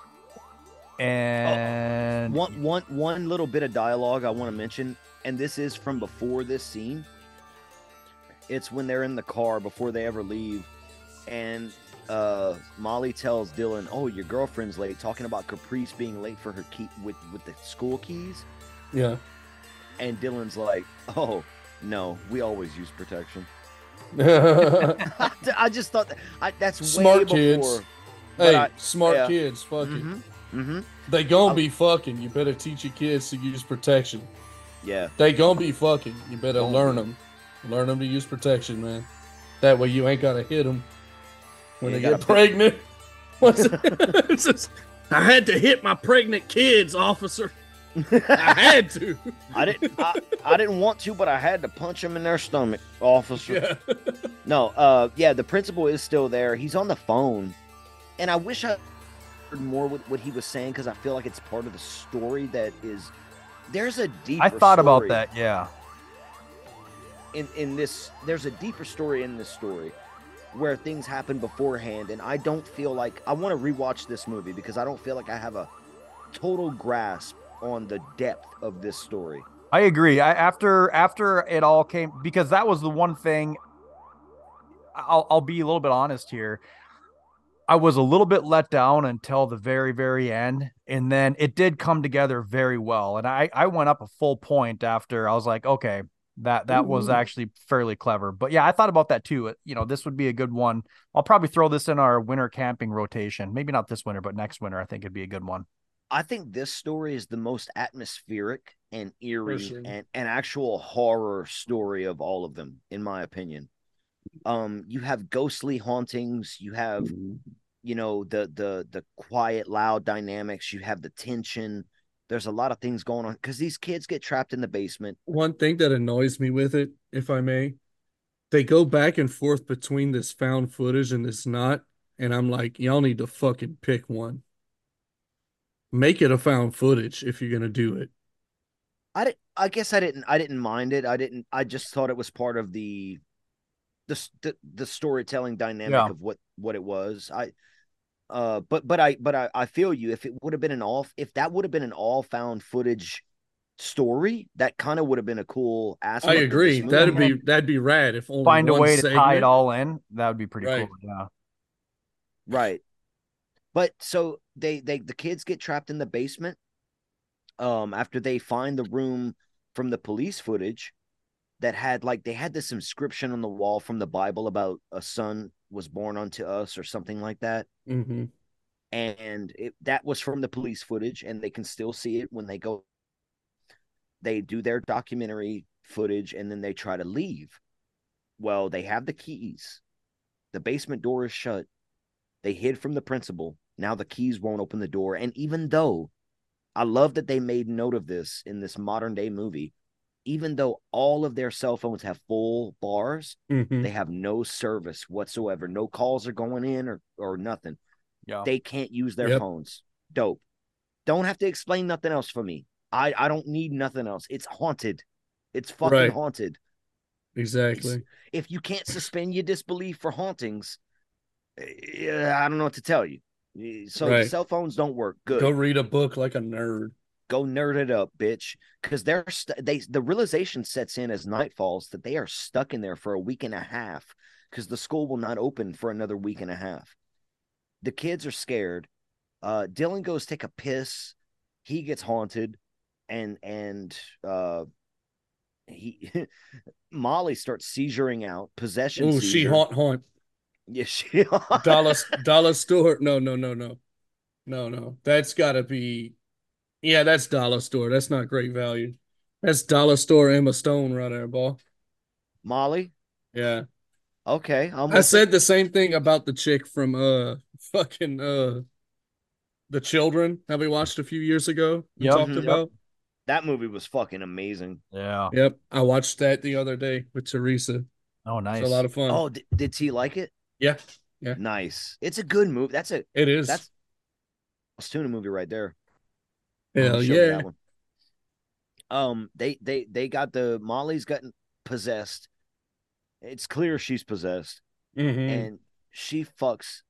And one little bit of dialogue I want to mention, and this is from before this scene. It's when they're in the car before they ever leave, and Molly tells Dylan, oh, your girlfriend's late, talking about Caprice being late for her key with the school keys. Yeah. And Dylan's like, oh, no, we always use protection. I just thought that's smart way before. Hey, smart kids, fuck it. Mm-hmm. They gonna be fucking. You better teach your kids to use protection. Yeah. They gonna be fucking. You better learn them. Learn them to use protection, man. That way you ain't gotta hit them when they get pregnant. It's just, I had to hit my pregnant kids, officer. I had to. I didn't want to, but I had to punch him in their stomach, officer. Yeah. No, the principal is still there. He's on the phone, and I wish I heard more with what he was saying because I feel like it's part of the story that is. There's a deeper. I thought about that. Yeah. In this, there's a deeper story in this story where things happen beforehand, and I don't feel like I want to rewatch this movie because I don't feel like I have a total grasp on the depth of this story. I agree. After it all came, because that was the one thing. I'll be a little bit honest here. I was a little bit let down until the very, very end. And then it did come together very well. And I went up a full point after. I was like, okay, that was actually fairly clever. But yeah, I thought about that too. You know, this would be a good one. I'll probably throw this in our winter camping rotation. Maybe not this winter, but next winter, I think it'd be a good one. I think this story is the most atmospheric and eerie and an actual horror story of all of them, in my opinion. You have ghostly hauntings, you have the quiet loud dynamics, you have the tension. There's a lot of things going on because these kids get trapped in the basement. One thing that annoys me with it, if I may, they go back and forth between this found footage and this not, and I'm like, y'all need to fucking pick one. Make it a found footage if you're gonna do it. I guess I didn't mind it. I just thought it was part of the storytelling dynamic of what it was. I feel you. If it would have been all found footage story, that kind of would have been a cool aspect. I agree. That'd be rad. If only find a way to tie it all in, that would be pretty cool. Yeah. Right. But so the kids get trapped in the basement. After they find the room from the police footage. That had they had this inscription on the wall from the Bible about a son was born unto us or something like that, and that was from the police footage, and they can still see it when they go. They do their documentary footage, and then they try to leave. Well, they have the keys. The basement door is shut. They hid from the principal. Now the keys won't open the door, and even though I love that they made note of this in this modern day movie. Even though all of their cell phones have full bars, they have no service whatsoever. No calls are going in or nothing. Yeah. They can't use their phones. Dope. Don't have to explain nothing else for me. I don't need nothing else. It's haunted. It's fucking haunted. Exactly. If you can't suspend your disbelief for hauntings, I don't know what to tell you. So cell phones don't work. Good. Go read a book like a nerd. Go nerd it up, bitch, because the realization sets in as night falls that they are stuck in there for a week and a half because the school will not open for another week and a half. The kids are scared. Dylan goes take a piss. He gets haunted, and he Molly starts seizuring out possession. Oh, she haunt. Yeah, she haunt. Dollar Store. No. That's gotta be. Yeah, that's Dollar Store. That's not Great Value. That's Dollar Store Emma Stone right there, ball. Molly? Yeah. Okay. I said the same thing about the chick from The Children that we watched a few years ago. You talked about. That movie was fucking amazing. Yeah. Yep. I watched that the other day with Teresa. Oh, nice. It's a lot of fun. Oh, did T like it? Yeah. Yeah. Nice. It's a good movie. It is. That's a Stuna movie right there. Hell yeah! They got Molly's gotten possessed. It's clear she's possessed, and she fucks,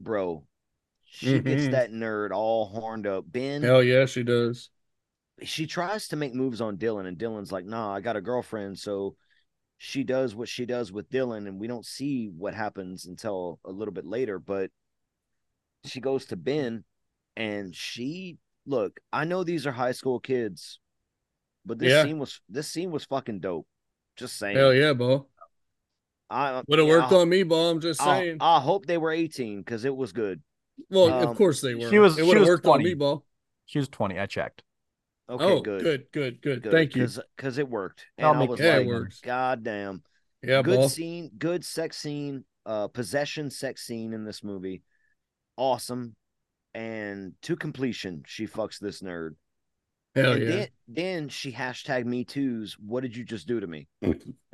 bro. She gets that nerd all horned up. Ben, hell yeah, she does. She tries to make moves on Dylan, and Dylan's like, "Nah, I got a girlfriend." So she does what she does with Dylan, and we don't see what happens until a little bit later. But she goes to Ben, and she. Look, I know these are high school kids, But this scene was fucking dope. Just saying. Hell yeah, Bo. Would have worked on me, Bo. I'm just saying. I hope they were 18 because it was good. Well, of course they were. It would have worked 20. On me, Bo. She was 20. I checked. Okay, good. Thank you. Because it worked. And I was like, it works. God damn. Yeah, good scene. Good sex scene. Possession sex scene in this movie. Awesome. And to completion, she fucks this nerd. Hell and yeah. Then she hashtag me too's. What did you just do to me?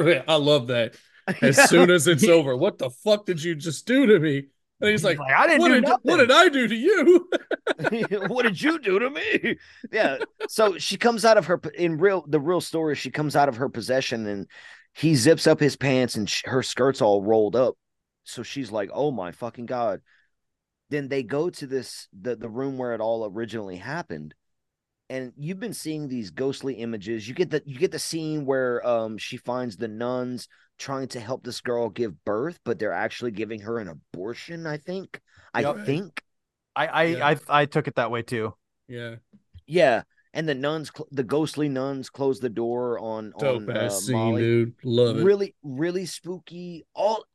I love that. As soon as it's over, what the fuck did you just do to me? And he's like, I didn't do nothing. What did I do to you? What did you do to me? Yeah. So she comes out of her the real story. She comes out of her possession and he zips up his pants and her skirt's all rolled up. So she's like, oh my fucking God. Then they go to the room where it all originally happened. And you've been seeing these ghostly images. You get the scene where she finds the nuns trying to help this girl give birth, but they're actually giving her an abortion, I think. I took it that way too. Yeah. Yeah. And the nuns, the ghostly nuns, close the door on Molly. Dude. Love it. Really, really spooky.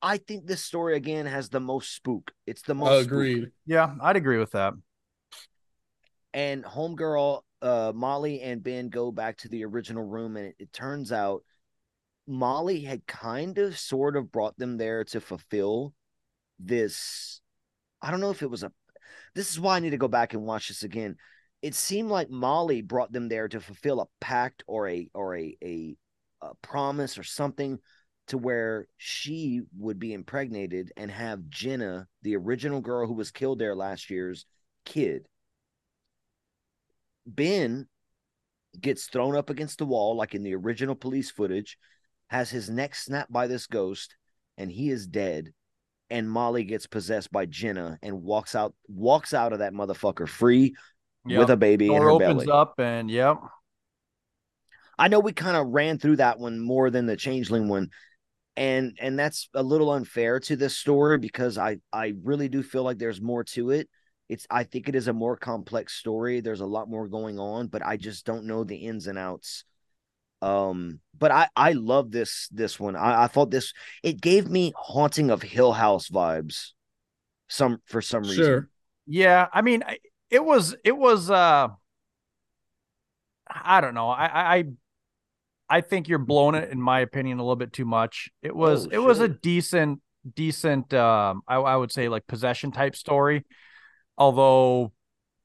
I think this story again has the most spook. It's the most. Agreed. Yeah, I'd agree with that. And homegirl, Molly and Ben go back to the original room, and it turns out Molly had kind of, sort of brought them there to fulfill this. I don't know if it was a. This is why I need to go back and watch this again. It seemed like Molly brought them there to fulfill a pact or a promise or something, to where she would be impregnated and have Jenna, the original girl who was killed there last year's kid. Ben gets thrown up against the wall, like in the original police footage, has his neck snapped by this ghost, and he is dead. And Molly gets possessed by Jenna and walks out of that motherfucker free. Yep. With a baby in her belly. Door opens up and yep. I know we kind of ran through that one more than the Changeling one. And that's a little unfair to this story because I really do feel like there's more to it. I think it is a more complex story. There's a lot more going on, but I just don't know the ins and outs. But I love this one. I thought it gave me Haunting of Hill House vibes. For some reason. Sure. Yeah, I mean It was I don't know. I think you're blowing it, in my opinion, a little bit too much. It was a decent I would say like possession type story, although,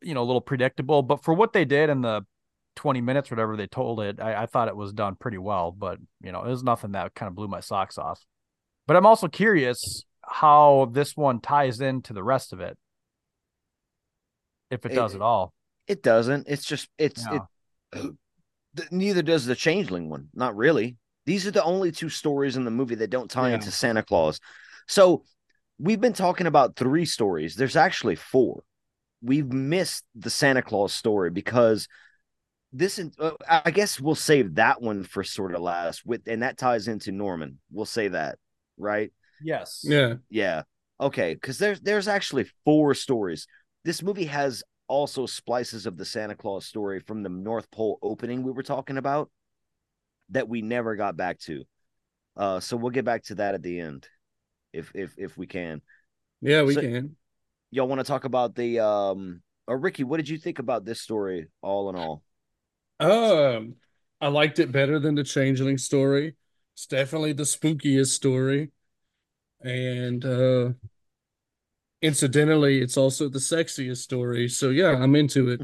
you know, a little predictable. But for what they did in the 20 minutes, whatever they told it, I thought it was done pretty well. But, you know, it was nothing that kind of blew my socks off. But I'm also curious how this one ties into the rest of it. If it does at all. It doesn't. It's just, neither does the Changeling one. Not really. These are the only two stories in the movie that don't tie into Santa Claus. So we've been talking about three stories. There's actually four. We've missed the Santa Claus story because this, I guess we'll save that one for sort of last and that ties into Norman. We'll say that, right? Yes. Yeah. Yeah. Okay. Because there's actually four stories. This movie has also splices of the Santa Claus story from the North Pole opening we were talking about that we never got back to. So we'll get back to that at the end if we can. Yeah, we can. Y'all want to talk about the or Ricky, what did you think about this story all in all? I liked it better than the Changeling story. It's definitely the spookiest story. And incidentally, it's also the sexiest story. So yeah, I'm into it.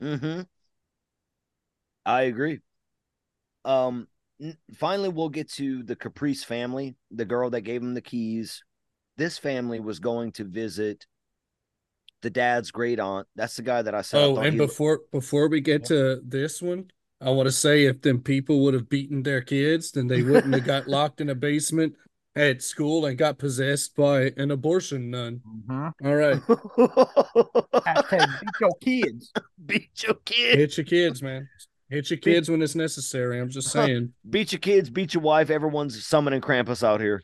Mm-hmm. I agree. Finally, we'll get to the Caprice family, the girl that gave him the keys. This family was going to visit the dad's great aunt. That's the guy that I saw. Oh, and before we get to this one, I want to say if them people would have beaten their kids, then they wouldn't have got locked in a basement at school and got possessed by an abortion nun. Mm-hmm. All right. Beat your kids. Beat your kids. Hit your kids, man. Hit your kids when it's necessary. I'm just saying. Beat your kids, beat your wife. Everyone's summoning Krampus out here.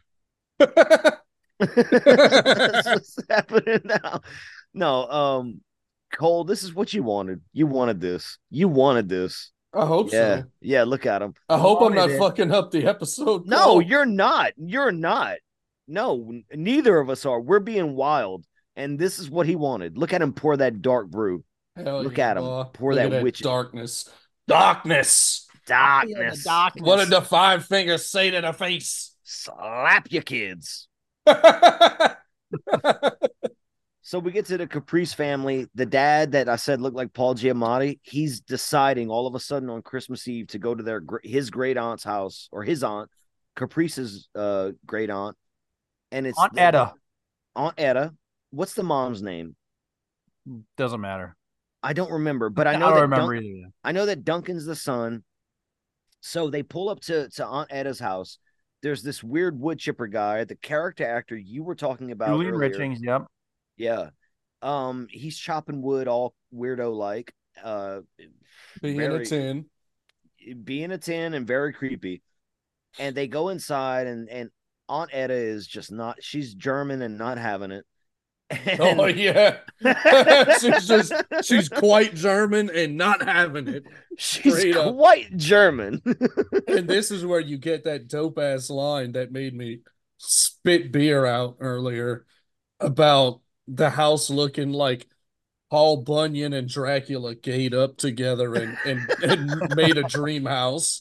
That's what's happening now. No, Cole, this is what you wanted. You wanted this. I hope so. Yeah, look at him. I hope I'm not fucking up the episode. No, you're not. You're not. No, neither of us are. We're being wild. And this is what he wanted. Look at him pour that dark brew. Look at him pour that witch darkness. Darkness. Darkness. What did the five fingers say to the face? Slap you, kids. So we get to the Caprice family. The dad that I said looked like Paul Giamatti, he's deciding all of a sudden on Christmas Eve to go to his great aunt's house, or his aunt, Caprice's great aunt. And it's Aunt Etta. Aunt Etta. What's the mom's name? Doesn't matter. I don't remember, but I know I know that Duncan's the son. So they pull up to Aunt Etta's house. There's this weird wood chipper guy, the character actor you were talking about, Julian Richings. Yep. Yeah. He's chopping wood all weirdo like. Being a 10 and very creepy. And they go inside, and Aunt Etta is just not, she's German and not having it. And... Oh yeah. she's quite German and not having it. She's quite German. And this is where you get that dope ass line that made me spit beer out earlier about the house looking like Paul Bunyan and Dracula gate up together and made a dream house.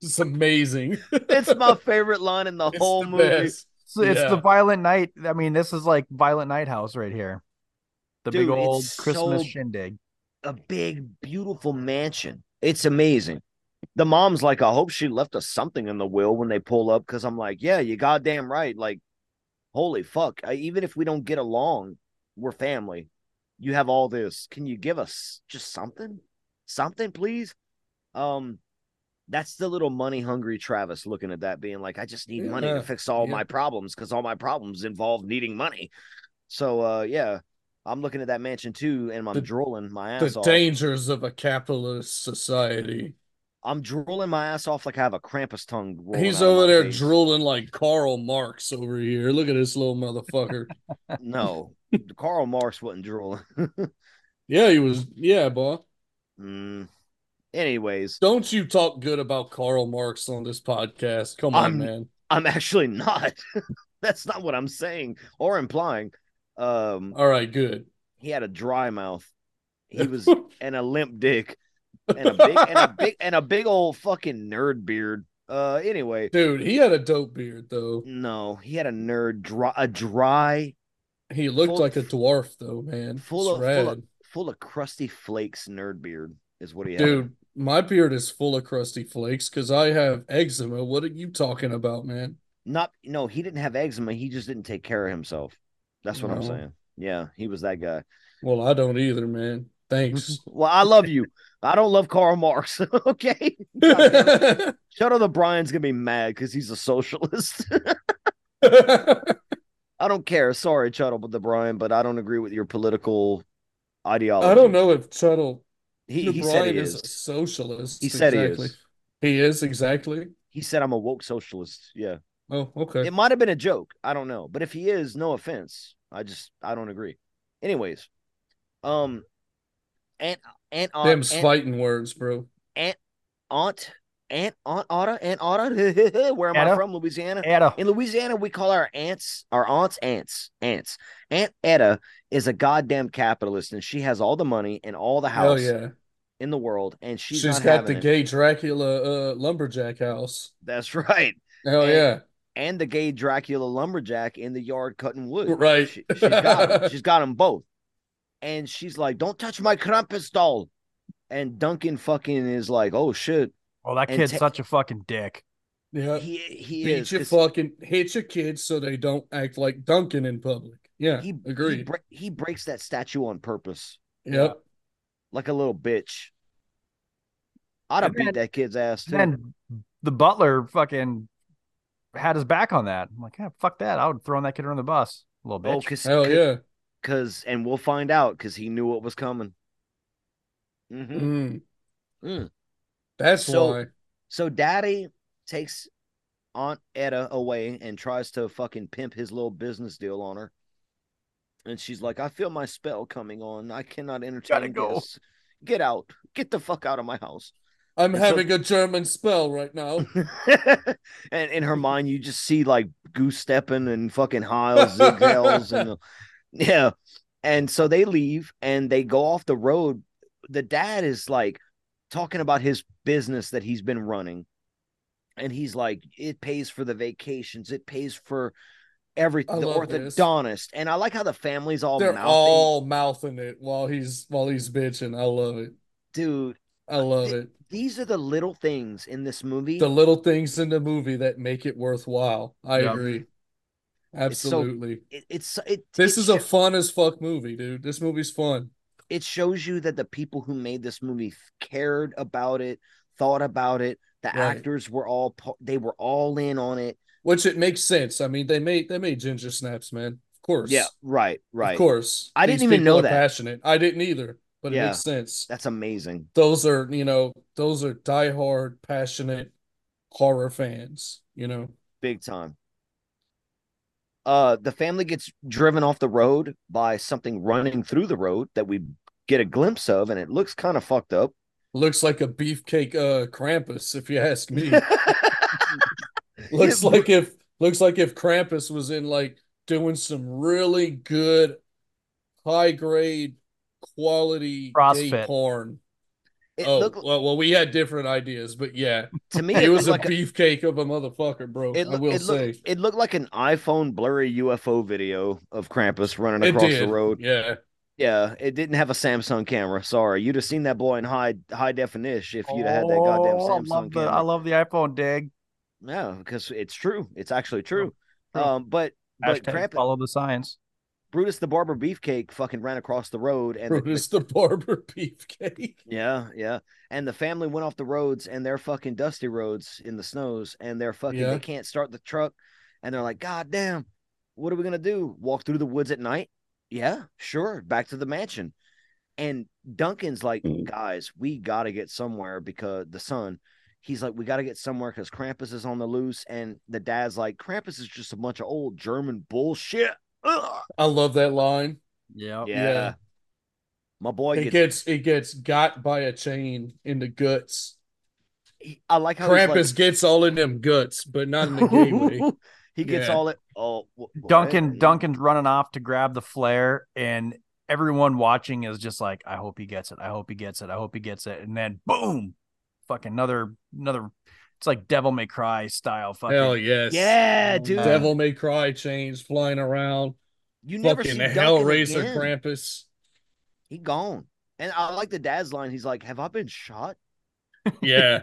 It's amazing. It's my favorite line in the whole movie. Best. It's the Violent Night. I mean, this is like Violent Night house right here. The big old Christmas shindig. A big, beautiful mansion. It's amazing. The mom's like, I hope she left us something in the will when they pull up, because I'm like, yeah, you goddamn right. Like, holy fuck. Even if we don't get along, we're family. You have all this. Can you give us just something? Something, please? That's the little money-hungry Travis looking at that, being like, I just need money to fix all my problems, because all my problems involve needing money. So, I'm looking at that mansion, too, and I'm drooling my ass off. The dangers of a capitalist society. I'm drooling my ass off like I have a Krampus tongue. He's over there drooling like Karl Marx over here. Look at this little motherfucker. No, Karl Marx wasn't drooling. Yeah, he was. Yeah, boy. Anyways, don't you talk good about Karl Marx on this podcast. Come on, man. I'm actually not. That's not what I'm saying or implying. All right, good. He had a dry mouth. He was and a limp dick and a big old fucking nerd beard. Anyway, dude, he had a dope beard though. No, he had a dry. He looked like a dwarf though, man. Full of crusty flakes. Nerd beard is what he had. Dude, my beard is full of crusty flakes because I have eczema. What are you talking about, man? No, he didn't have eczema. He just didn't take care of himself. That's what I'm saying. Yeah, he was that guy. Well, I don't either, man. Thanks. Well, I love you. I don't love Karl Marx, okay? Shout out to Brian's going to be mad because he's a socialist. I don't care. Sorry, Chuddle, but but I don't agree with your political ideology. I don't know if Chuddle... He said he is a socialist. He said exactly. He is, exactly. He said I'm a woke socialist. Yeah. Oh, okay. It might have been a joke. I don't know. But if he is, no offense. I don't agree. Anyways, fighting words, bro. Aunt Otta. Where am I from? Louisiana. Etta. In Louisiana, we call our aunts. Aunt Etta is a goddamn capitalist, and she has all the money and all the house in the world, and she's got the gay Dracula lumberjack house. That's right. And the gay Dracula lumberjack in the yard cutting wood. Right. She's got them both, and she's like, "Don't touch my Krampus doll," and Duncan fucking is like, "Oh shit." Oh, that kid's such a fucking dick. Yeah, he is. Hit your kids so they don't act like Duncan in public. Yeah, agreed. He breaks that statue on purpose. Yep. Like a little bitch. I'd have beat that kid's ass, too. And the butler fucking had his back on that. I'm like, yeah, fuck that. I would have thrown that kid under the bus. A little bitch. Hell yeah. And we'll find out, because he knew what was coming. Mm-hmm. Mm. That's why. So Daddy takes Aunt Etta away and tries to fucking pimp his little business deal on her. And she's like, I feel my spell coming on. I cannot entertain this. Gotta go. Get out. Get the fuck out of my house. I'm having a German spell right now. And in her mind, you just see like goose stepping and fucking Hiles, Zig Hales, and yeah. And so they leave and they go off the road. The dad is like talking about his business that he's been running. And he's like, it pays for the vacations. It pays for everything. The orthodontist. This. And I like how the family's all they're mouthing. All mouthing it while he's bitching. I love it. Dude. I love it. These are the little things in this movie. The little things in the movie that make it worthwhile. I agree. Absolutely. This is a fun as fuck movie, dude. This movie's fun. It shows you that the people who made this movie cared about it, thought about it. The actors were all in on it, which it makes sense. I mean, they made Ginger Snaps, man. Of course. Yeah. Right. Of course. I didn't even know that. Passionate. I didn't either. But it makes sense. That's amazing. Those are diehard, passionate horror fans, you know. Big time. The family gets driven off the road by something running through the road that we get a glimpse of, and it looks kind of fucked up. Looks like a beefcake Krampus, if you ask me. looks like if Krampus was in like doing some really good high grade quality CrossFit. Gay porn. Well, we had different ideas, but yeah. To me, it was like a beefcake of a motherfucker, bro. It looked like an iPhone blurry UFO video of Krampus running across the road. Yeah. Yeah, it didn't have a Samsung camera. Sorry, you'd have seen that boy in high definition if you'd have had that goddamn Samsung camera. I love the iPhone dig. Yeah, because it's true. It's actually true. But Krampus, follow the science. Brutus the Barber Beefcake fucking ran across the road, and Brutus the Barber Beefcake. Yeah, and the family went off the roads, and they're fucking dusty roads in the snows, and they're fucking they can't start the truck, and they're like, God damn, what are we gonna do? Walk through the woods at night? Yeah, sure. Back to the mansion. And Duncan's like, guys, we got to get somewhere because the son, he's like, we got to get somewhere because Krampus is on the loose. And the dad's like, Krampus is just a bunch of old German bullshit. Ugh. I love that line. Yeah. My boy gets got by a chain in the guts. I like how Krampus gets all in them guts, but not in the gay way. He gets all it. Oh, Duncan's running off to grab the flare, and everyone watching is just like, "I hope he gets it. I hope he gets it. I hope he gets it." And then, boom! Fucking another. It's like Devil May Cry style. Fucking hell yes, yeah, dude. Devil May Cry chains flying around. You never fucking see Hellraiser Krampus. He gone, and I like the dad's line. He's like, "Have I been shot?" Yeah,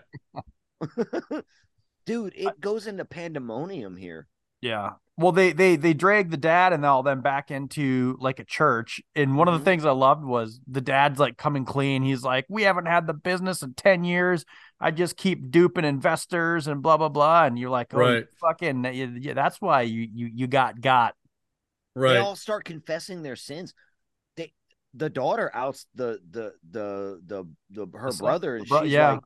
dude. It goes into pandemonium here. Yeah. Well, they drag the dad and all them back into like a church. And one of the things I loved was the dad's like coming clean. He's like, we haven't had the business in 10 years. I just keep duping investors and blah, blah, blah. And you're like, oh, right. fucking, that's why you got. Right. They all start confessing their sins. The daughter outs her it's brother. Like, and she's like,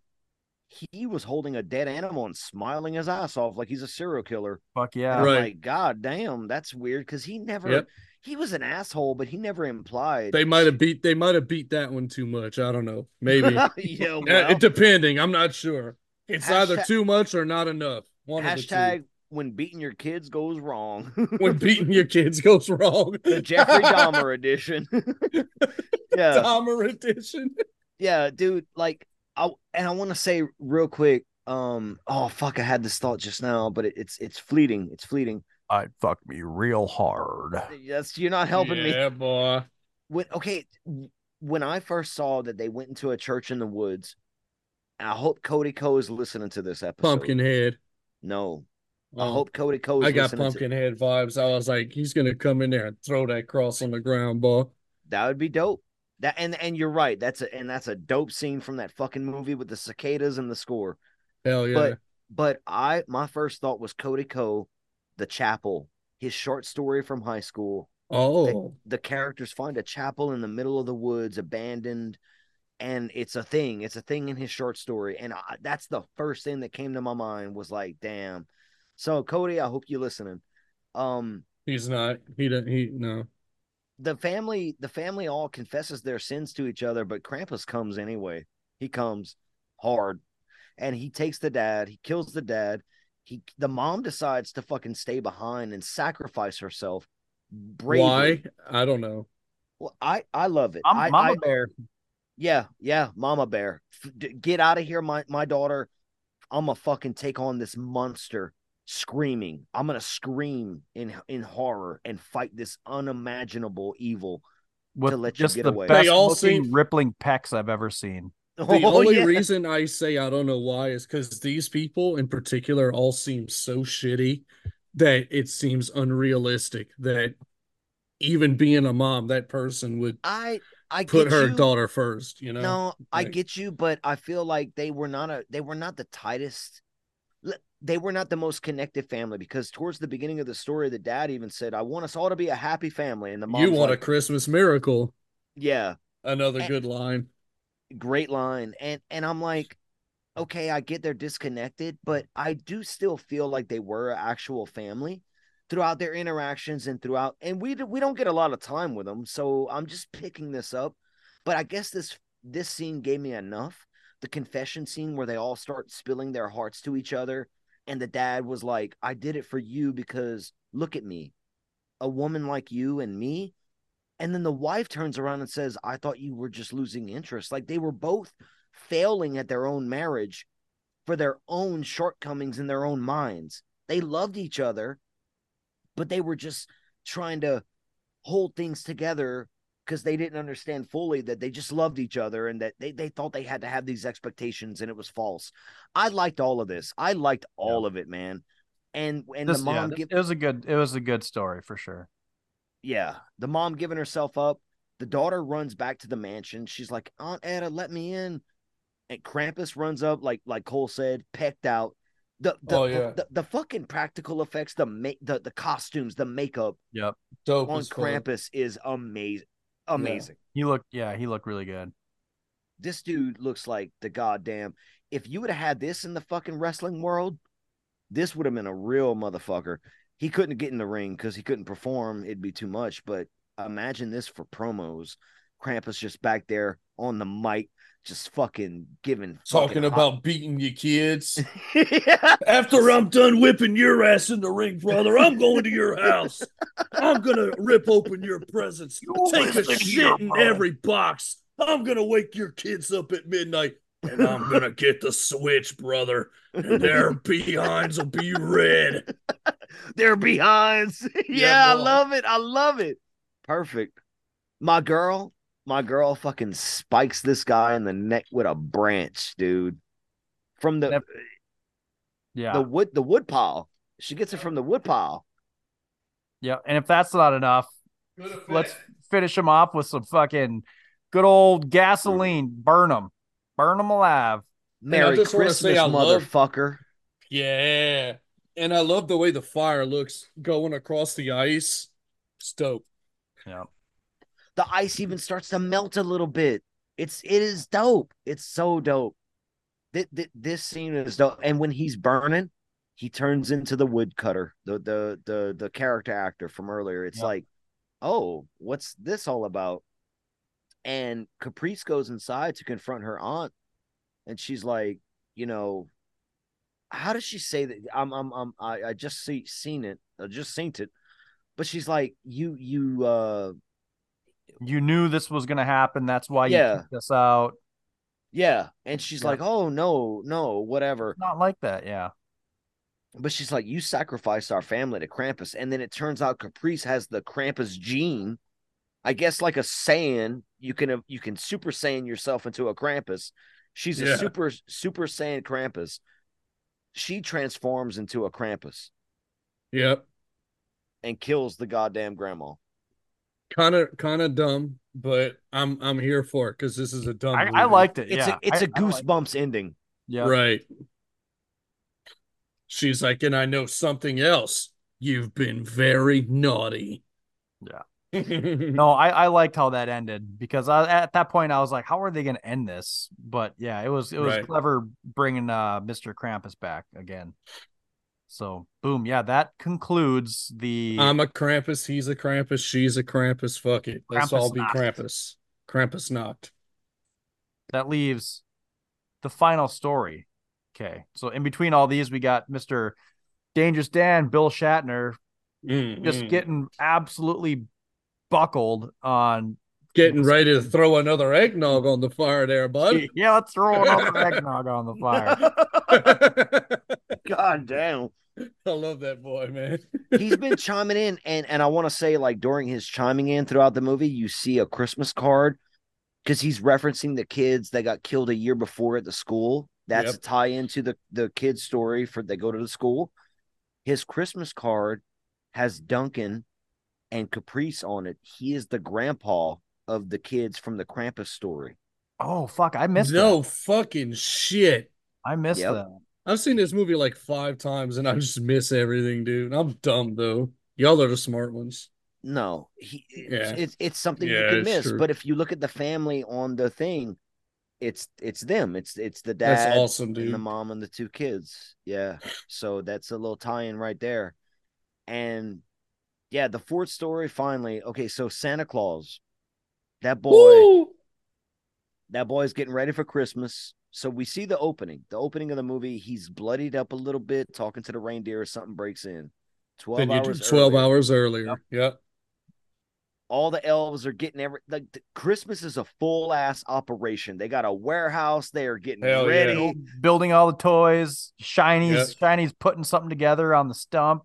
he was holding a dead animal and smiling his ass off like he's a serial killer. Fuck yeah. Right. I'm like, God damn, that's weird. Because he never he was an asshole, but he never implied. They might have beat that one too much. I don't know. Maybe. Yeah, well, depending. I'm not sure. It's either too much or not enough. One # when beating your kids goes wrong. When beating your kids goes wrong. The Jeffrey Dahmer edition. Yeah. Dahmer edition. Yeah, dude, like I want to say real quick, I had this thought just now, but it's fleeting. It's fleeting. I'd fuck me real hard. Yes, you're not helping me. Yeah, boy. When I first saw that they went into a church in the woods, I hope Cody Ko is listening to this episode. Pumpkinhead. No. I hope Cody Ko is listening. I got Pumpkinhead vibes. I was like, he's going to come in there and throw that cross on the ground, boy. That would be dope. That and you're right. That's a dope scene from that fucking movie with the cicadas and the score. Hell yeah! But my first thought was Cody Ko, the chapel, his short story from high school. Oh, the characters find a chapel in the middle of the woods, abandoned, and it's a thing. It's a thing in his short story, and that's the first thing that came to my mind was like, damn. So Cody, I hope you're listening. He's not. He doesn't. He no. The family all confesses their sins to each other, but Krampus comes anyway. He comes hard. and he takes the dad, he kills the dad. The mom decides to fucking stay behind and sacrifice herself. Bravely. Why? I don't know. Well, I love it. Mama Bear. Yeah, Mama Bear. Get out of here, my daughter. I'm going to fucking take on this monster screaming. I'm going to scream in horror and fight this unimaginable evil to let you get away. They all seem rippling pecs I've ever seen. The only reason I say I don't know why is because these people in particular all seem so shitty that it seems unrealistic that even being a mom, that person would put her daughter first. You know, no, I get you, but I feel like they were not the tightest. They were not the most connected family, because towards the beginning of the story, the dad even said, "I want us all to be a happy family." And the mom, "You want a Christmas miracle?" Yeah, another good line. Great line. And I'm like, okay, I get they're disconnected, but I do still feel like they were an actual family throughout their interactions and throughout. And we don't get a lot of time with them, so I'm just picking this up. But I guess this scene gave me enough. The confession scene where they all start spilling their hearts to each other, and the dad was like, "I did it for you because look at me, a woman like you and me." And then the wife turns around and says, "I thought you were just losing interest." Like, they were both failing at their own marriage for their own shortcomings in their own minds. They loved each other, but they were just trying to hold things together because they didn't understand fully that they just loved each other and that they thought they had to have these expectations, and it was false. I liked all of this. I liked all of it, man. And the mom it was a good story for sure. Yeah, the mom giving herself up. The daughter runs back to the mansion. She's like, "Aunt Etta, let me in." And Krampus runs up, like Cole said, pecked out. The fucking practical effects, the costumes, the makeup. Yep, dope on Krampus is amazing. Amazing. Yeah. He looked really good. This dude looks like the goddamn. If you would have had this in the fucking wrestling world, this would have been a real motherfucker. He couldn't get in the ring because he couldn't perform. It'd be too much. But imagine this for promos. Krampus just back there on the mic, just fucking giving. Talking fucking about beating your kids. Yeah. "After I'm done whipping your ass in the ring, brother, I'm going to your house. I'm going to rip open your presents. Take a shit in every box. I'm going to wake your kids up at midnight. And I'm going to get the switch, brother. And their behinds will be red." Their behinds. Yeah, I love it. I love it. Perfect. My girl fucking spikes this guy in the neck with a branch, dude. From the wood pile. She gets it from the wood pile. Yeah, and if that's not enough, let's finish him off with some fucking good old gasoline. Burn him. Burn them alive. Merry Christmas, motherfucker. Yeah. And I love the way the fire looks going across the ice. It's dope. Yeah. The ice even starts to melt a little bit. It is dope. It's so dope. This scene is dope. And when he's burning, he turns into the woodcutter, the character actor from earlier. It's like, oh, what's this all about? And Caprice goes inside to confront her aunt, and she's like, you know, how does she say that? I just seen it. I just seen it. But she's like, you knew this was gonna happen. That's why you took this out. Yeah, and she's like, oh no, whatever. It's not like that, yeah. But she's like, you sacrificed our family to Krampus, and then it turns out Caprice has the Krampus gene. I guess like a Saiyan, you can Super Saiyan yourself into a Krampus. She's a Super Saiyan Krampus. She transforms into a Krampus. Yep. And kills the goddamn grandma. Kind of dumb, but I'm here for it because this is a dumb. I liked it. It's a Goosebumps ending. Yeah. Right. She's like, and I know something else. You've been very naughty. Yeah. No, I liked how that ended because at that point I was like, how are they going to end this? But yeah, it was clever bringing Mr. Krampus back again. So boom. Yeah. That concludes the I'm a Krampus. He's a Krampus. She's a Krampus. Fuck it. Let's all be Krampus. Krampus knocked. That leaves the final story. Okay. So in between all these, we got Mr. Dangerous Dan, Bill Shatner, just getting absolutely buckled on. Getting ready to throw another eggnog on the fire there, bud. Yeah, let's throw another eggnog on the fire. God damn. I love that boy, man. He's been chiming in, and I want to say, like, during his chiming in throughout the movie, you see a Christmas card because he's referencing the kids that got killed a year before at the school. That's a tie into the kid's story for they go to the school. His Christmas card has Duncan and Caprice on it. He is the grandpa of the kids from the Krampus story. Oh, fuck. I missed that. No fucking shit. I missed that. I've seen this movie like 5 times, and I just miss everything, dude. I'm dumb, though. Y'all are the smart ones. No. It's something you can miss, true. But if you look at the family on the thing, it's them. It's the dad that's awesome, dude. And the mom and the 2 kids. Yeah. So that's a little tie-in right there. And, yeah, the 4th story, finally. Okay, so Santa Claus. That boy, woo! That boy is getting ready for Christmas. So we see the opening of the movie. He's bloodied up a little bit, talking to the reindeer or something breaks in. 12 hours earlier. Yep. All the elves are getting Christmas is a full-ass operation. They got a warehouse. They are getting ready. Yeah. Building all the toys. Shiny's putting something together on the stump.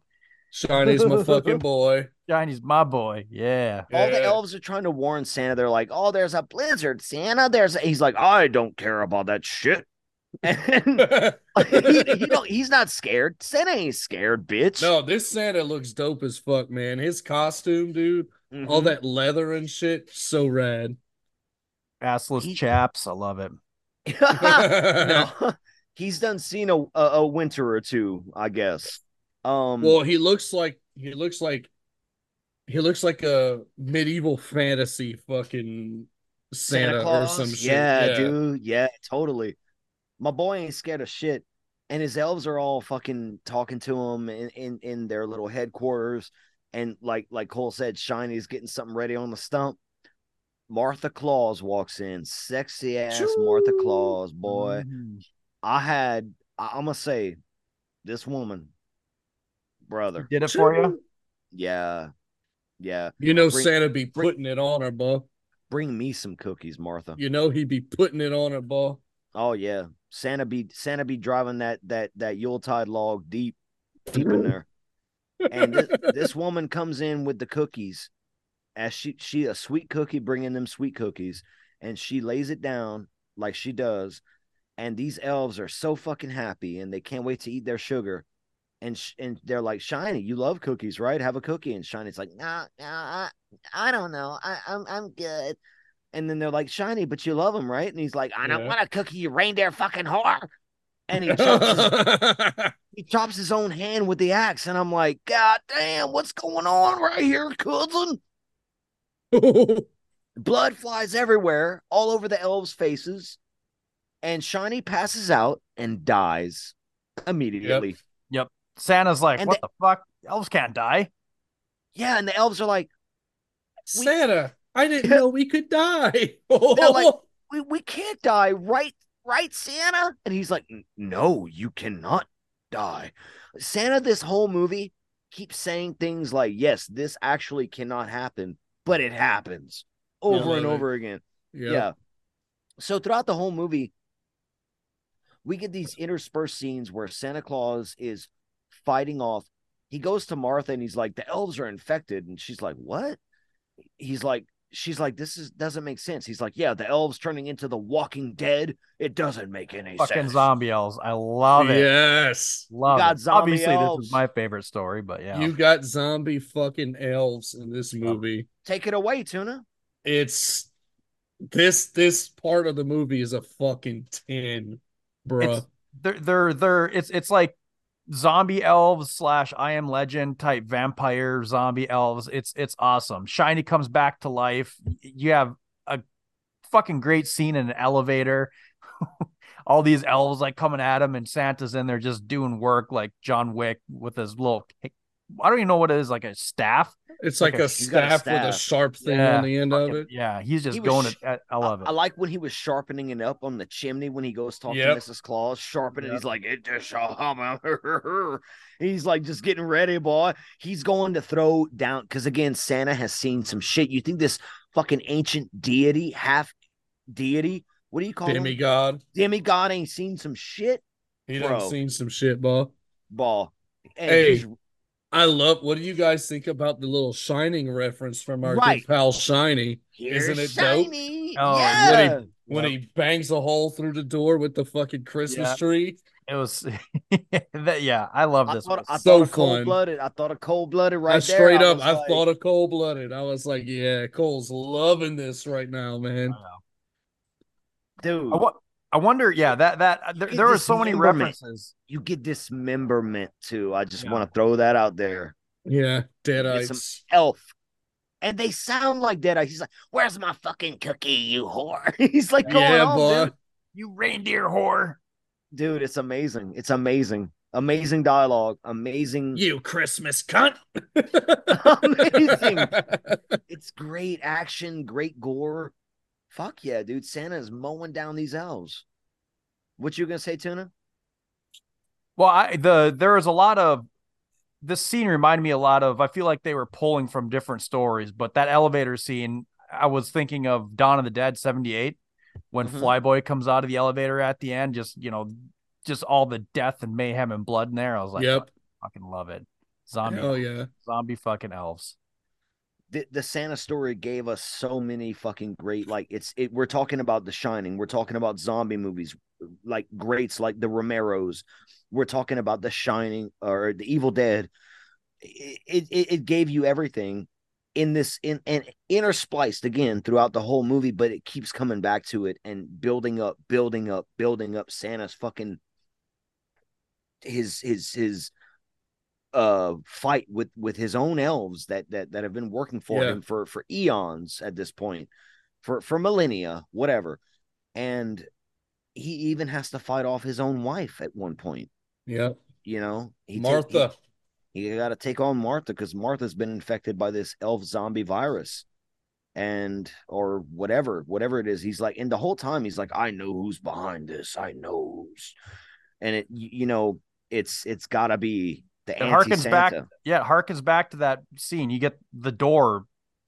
Shiny's my fucking boy. Shiny's my boy. Yeah. All the elves are trying to warn Santa. They're like, "Oh, there's a blizzard, Santa." He's like, "I don't care about that shit." And he's not scared. Santa ain't scared, bitch. No, this Santa looks dope as fuck, man. His costume, dude, all that leather and shit, so rad. Assless chaps, I love it. No, he's done seen a winter or two, I guess. Well, he looks like a medieval fantasy fucking Santa Claus or some shit. Yeah, dude. Yeah, totally. My boy ain't scared of shit. And his elves are all fucking talking to him in their little headquarters. And like Cole said, Shiny's getting something ready on the stump. Martha Claus walks in. Sexy ass Choo! Martha Claus, boy. I'm going to say this woman. Brother, did it for you? Yeah. You know, Santa be putting it on her, bro. Bring me some cookies, Martha. You know he be putting it on her, bro. Oh yeah, Santa be driving that Yuletide log deep in there. And this woman comes in with the cookies, as she a sweet cookie, bringing them sweet cookies, and she lays it down like she does, and these elves are so fucking happy and they can't wait to eat their sugar. And they're like, "Shiny, you love cookies, right? Have a cookie." And Shiny's like, "Nah, I don't know. I'm good." And then they're like, "Shiny, but you love them, right?" And he's like, "I don't want a cookie, you reindeer fucking whore." And he chops his own hand with the axe. And I'm like, "God damn, what's going on right here, cousin?" Blood flies everywhere, all over the elves' faces. And Shiny passes out and dies immediately. Yep. Santa's like, "What the fuck? Elves can't die." Yeah, and the elves are like, "Santa, I didn't know we could die." They're like, we can't die, right, Santa? And he's like, "No, you cannot die." Santa, this whole movie, keeps saying things like, "Yes, this actually cannot happen, but it happens," over and over again. Yeah. So throughout the whole movie, we get these interspersed scenes where Santa Claus is fighting off. He goes to Martha and he's like, "The elves are infected." And she's like, "What?" She's like, doesn't make sense. He's like, "Yeah, the elves turning into the Walking Dead. It doesn't make any sense." Fucking zombie elves. I love it. Yes. Love it. Obviously, this is my favorite story, but yeah. You got zombie fucking elves in this movie. Take it away, Tuna. It's this part of the movie is a fucking 10. Bro, it's like zombie elves / I Am Legend type vampire zombie elves. It's awesome. Shiny comes back to life. You have a fucking great scene in an elevator. All these elves like coming at him, and Santa's in there just doing work like John Wick with his little I don't even know what it is, like a staff. It's like a staff with a sharp thing on the end of it. Yeah, he's just going at, I love it. I like when he was sharpening it up on the chimney when he goes talk to Mrs. Claus, sharpening. He's like, it just he's like just getting ready, boy. He's going to throw down, because again, Santa has seen some shit. You think this fucking ancient deity, half deity, what do you call it? Demigod. Demigod ain't seen some shit. He done seen some shit, ball. Hey. I love, what do you guys think about the little Shining reference from our good pal Shiny? Here's Isn't it Shiny. Dope? Oh, yeah. When he bangs a hole through the door with the fucking Christmas tree. It was, I love this. I thought of Cold Blooded. I was like, yeah, Cole's loving this right now, man. Dude. I wonder, there are so many references. You get dismemberment, too. I just want to throw that out there. Yeah, Deadites. Elf. And they sound like Deadites. He's like, where's my fucking cookie, you whore? He's like, going on, dude. You reindeer whore. Dude, it's amazing. It's amazing. Amazing dialogue. Amazing. You Christmas cunt. Amazing. It's great action, great gore. Fuck yeah, dude. Santa is mowing down these elves. What you gonna say, Tuna? Well, there was a lot of this scene reminded me a lot of, I feel like they were pulling from different stories, but that elevator scene, I was thinking of Dawn of the Dead 78 when Flyboy comes out of the elevator at the end, just all the death and mayhem and blood in there. I was like, I fucking love it. Zombie fucking elves. The Santa story gave us so many fucking great, like we're talking about The Shining. We're talking about zombie movies, like greats, like the Romeros. We're talking about The Shining or the Evil Dead. It gave you everything in this and interspliced again throughout the whole movie, but it keeps coming back to it and building up Santa's fucking his fight with his own elves that have been working for him for eons at this point, for millennia, whatever, and he even has to fight off his own wife at one point. Martha. He got to take on Martha because Martha's been infected by this elf zombie virus, or whatever it is. He's like, and the whole time he's like, I know who's behind this. I know, and it it's got to be. It harkens back, to that scene. You get the door,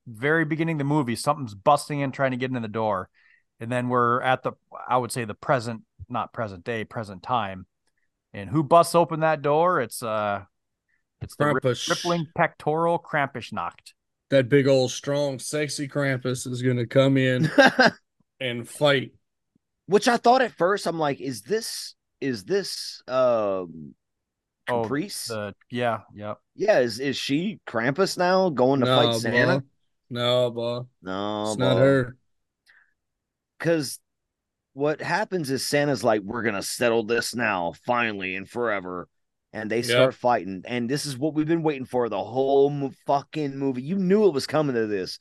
very beginning of the movie. Something's busting in, trying to get into the door, and then we're at the present, not present day, present time. And who busts open that door? It's Krampus. The rippling pectoral Krampusnacht. That big old strong, sexy Krampus is going to come in and fight. Which I thought at first, I'm like, is this Caprice? Is she Krampus now going to fight Santa? No, it's not her. Because what happens is Santa's like, we're gonna settle this now, finally and forever, and they start fighting, and this is what we've been waiting for the whole fucking movie. You knew it was coming to this.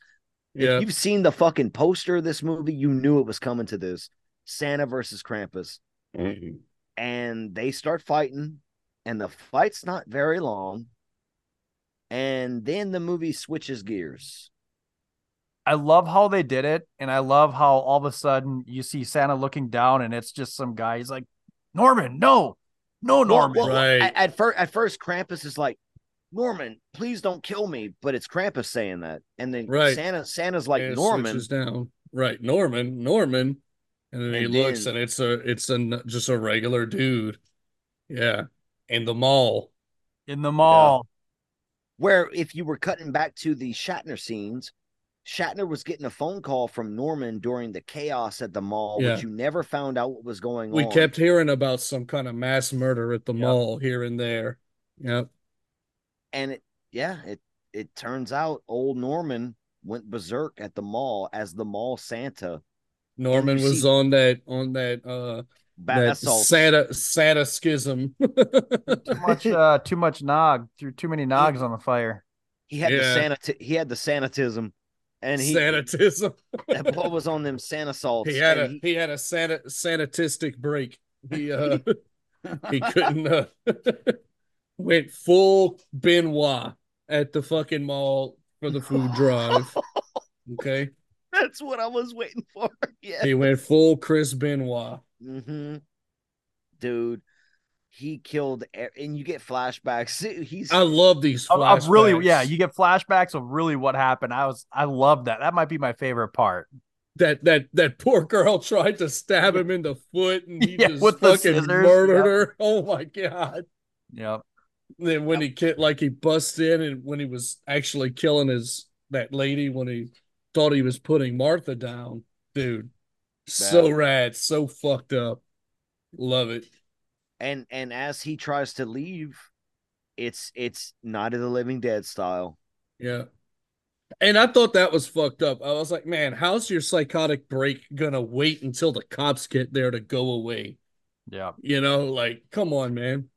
If you've seen the fucking poster of this movie, you knew it was coming to this. Santa versus Krampus, and they start fighting. And the fight's not very long. And then the movie switches gears. I love how they did it. And I love how all of a sudden you see Santa looking down and it's just some guy. He's like, Norman, no, Norman. Well, at first, Krampus is like, Norman, please don't kill me. But it's Krampus saying that. And then Santa's like, Norman. Switches down. Right. Norman. And then he looks and it's just a regular dude. Yeah. In the mall. Where if you were cutting back to the Shatner scenes, Shatner was getting a phone call from Norman during the chaos at the mall, which you never found out what was going on. We kept hearing about some kind of mass murder at the mall here and there. Yep. And it turns out old Norman went berserk at the mall as the mall Santa. Norman was on that that Santa schism. too much nog, threw too many nogs on the fire. He had the sanatism, and sanatism. That boy was on them Santa salts. He had a sanatistic break. He couldn't went full Benoit at the fucking mall for the food drive. Okay. That's what I was waiting for. Yeah. He went full Chris Benoit. Mm-hmm. Dude. He killed, and you get flashbacks. I love these flashbacks. You get flashbacks of really what happened. I love that. That might be my favorite part. That poor girl tried to stab him in the foot, and he just fucking murdered her. Oh my god. Yep. And then when he busted in, and when he was actually killing that lady, when he thought he was putting Martha down, dude. That. So rad, so fucked up. Love it. And as he tries to leave, it's Night of the Living Dead style. Yeah. And I thought that was fucked up. I was like, man, how's your psychotic break going to wait until the cops get there to go away? Yeah. You know, like, come on, man.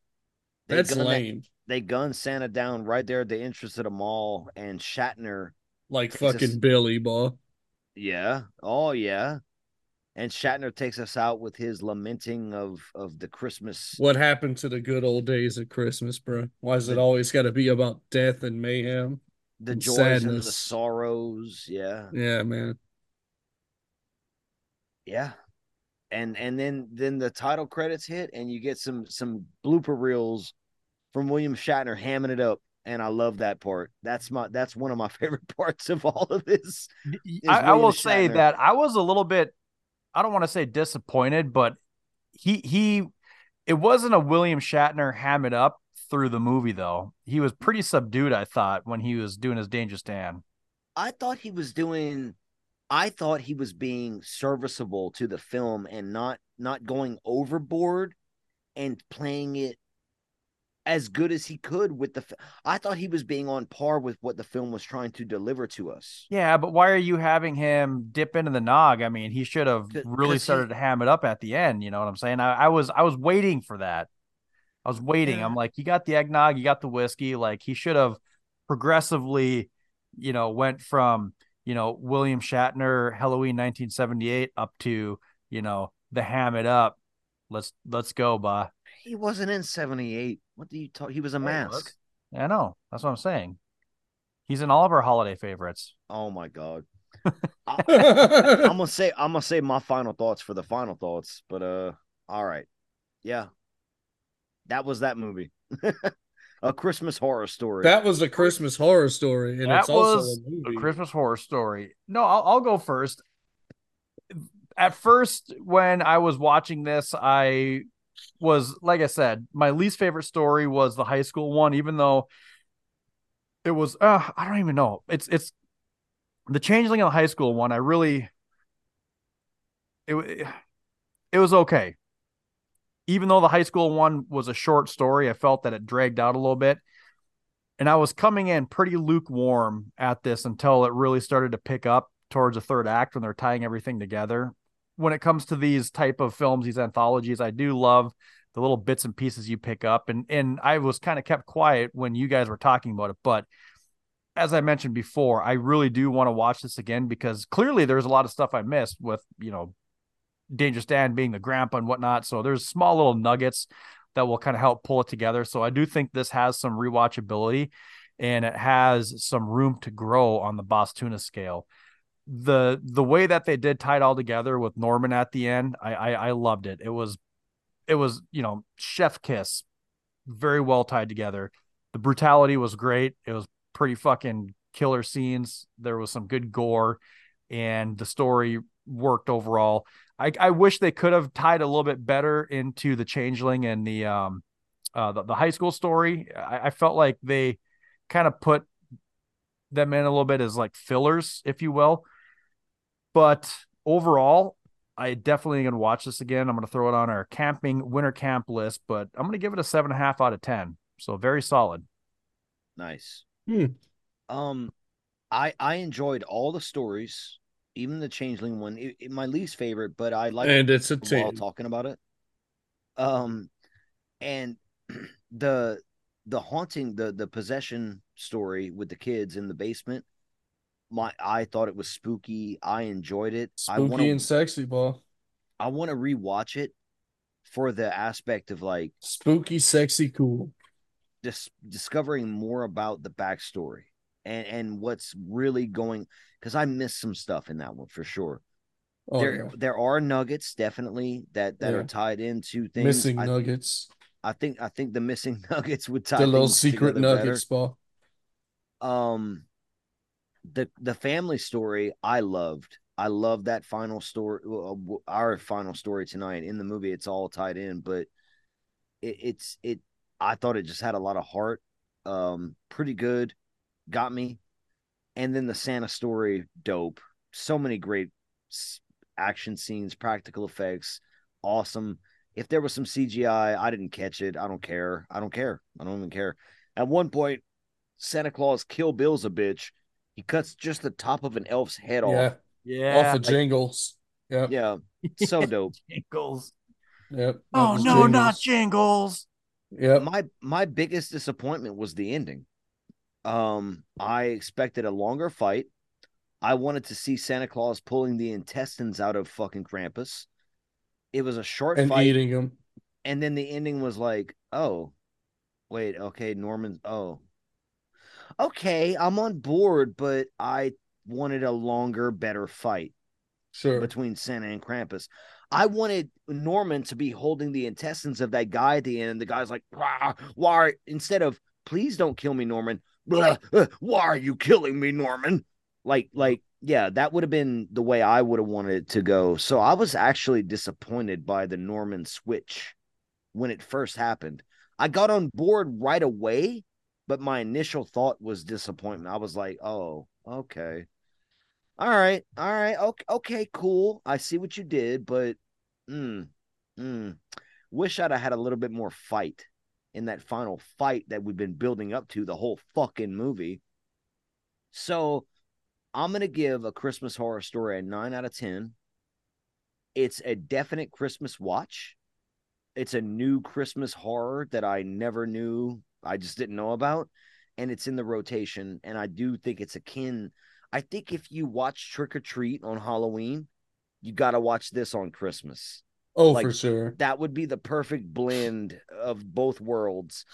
That's lame. They gun Santa down right there at the entrance of the mall, and Shatner. Like fucking Billy, boy. Yeah. Oh, yeah. And Shatner takes us out with his lamenting of the Christmas. What happened to the good old days of Christmas, bro? Why is it always got to be about death and mayhem? The joys and the sorrows. Yeah. Yeah, man. Yeah. And then the title credits hit, and you get some blooper reels from William Shatner hamming it up. And I love that part. That's one of my favorite parts of all of this. I will say that I was a little bit, I don't want to say disappointed, but it wasn't a William Shatner ham it up through the movie, though. He was pretty subdued, I thought, when he was doing his Danger Stan. I thought he was being serviceable to the film and not going overboard and playing it as good as he could with I thought he was being on par with what the film was trying to deliver to us. Yeah, but why are you having him dip into the nog? I mean, he should have really started to ham it up at the end. You know what I'm saying? I was waiting for that. I was waiting. Yeah. I'm like, you got the eggnog, you got the whiskey. Like, he should have progressively, you know, went from, you know, William Shatner, Halloween 1978 up to, you know, the ham it up. Let's go, bah. He wasn't in 78. What do you talk? He was a mask. Yeah, I know. That's what I'm saying. He's in all of our holiday favorites. Oh my god. I'm gonna say my final thoughts for the final thoughts. But all right, yeah, that was that movie. A Christmas Horror Story. That was A Christmas Horror Story, and it's also a movie. A Christmas Horror Story. No, I'll go first. At first, when I was watching this, I was, like I said, my least favorite story was the high school one, even though it was I don't even know. It's the changeling in the high school one. I really it was okay, even though the high school one was a short story. I felt that it dragged out a little bit, and I was coming in pretty lukewarm at this until it really started to pick up towards the third act when they're tying everything together. When it comes to these type of films, these anthologies, I do love the little bits and pieces you pick up. And I was kind of kept quiet when you guys were talking about it. But as I mentioned before, I really do want to watch this again, because clearly there's a lot of stuff I missed with, you know, Danger Stan being the grandpa and whatnot. So there's small little nuggets that will kind of help pull it together. So I do think this has some rewatchability, and it has some room to grow on the Bostuna scale. The way that they did tie it all together with Norman at the end, I loved it. It was, you know, chef kiss, very well tied together. The brutality was great. It was pretty fucking killer scenes. There was some good gore, and the story worked overall. I wish they could have tied a little bit better into the changeling and the high school story. I felt like they kind of put them in a little bit as like fillers, if you will. But overall, I definitely going to watch this again. I'm going to throw it on our camping winter camp list, but I'm going to give it a 7.5 out of 10. So very solid. Nice. I enjoyed all the stories, even the changeling one. It my least favorite, but I like. And it's a team. While talking about it. And the haunting, the possession story with the kids in the basement. I thought it was spooky. I enjoyed it. And sexy, ball. I want to rewatch it for the aspect of like spooky, sexy, cool. just discovering more about the backstory and what's really going, because I missed some stuff in that one for sure. Oh, there are nuggets definitely that are tied into things. Missing nuggets. I think the missing nuggets would tie the little secret nuggets better. The family story I loved. I love that final story. Our final story tonight in the movie. It's all tied in, but it. I thought it just had a lot of heart. Pretty good, got me. And then the Santa story, dope. So many great action scenes, practical effects, awesome. If there was some CGI, I didn't catch it. I don't care. I don't even care. At one point, Santa Claus Kill Bill's a bitch. He cuts just the top of an elf's head off. Yeah. Off of Jingles. Yeah. Yeah. So dope. Jingles. Yep. Oh no, Jingles. Not Jingles. Yeah. My biggest disappointment was the ending. I expected a longer fight. I wanted to see Santa Claus pulling the intestines out of fucking Krampus. It was a short fight. Eating him. And then the ending was like, oh, wait, okay, Norman's, oh. Okay, I'm on board, but I wanted a longer, better fight. Sure. Between Santa and Krampus. I wanted Norman to be holding the intestines of that guy at the end, and the guy's like, why? Instead of, please don't kill me, Norman. Why are you killing me, Norman? Like, yeah, that would have been the way I would have wanted it to go. So I was actually disappointed by the Norman switch when it first happened. I got on board right away, but my initial thought was disappointment. I was like, oh, okay. All right. Okay, cool. I see what you did, but wish I'd have had a little bit more fight in that final fight that we've been building up to the whole fucking movie. So I'm going to give A Christmas Horror Story a 9 out of 10. It's a definite Christmas watch. It's a new Christmas horror that I never knew. I just didn't know about. And it's in the rotation. And I do think it's akin. I think if you watch Trick or Treat on Halloween, you got to watch this on Christmas. Oh, for sure. That would be the perfect blend of both worlds.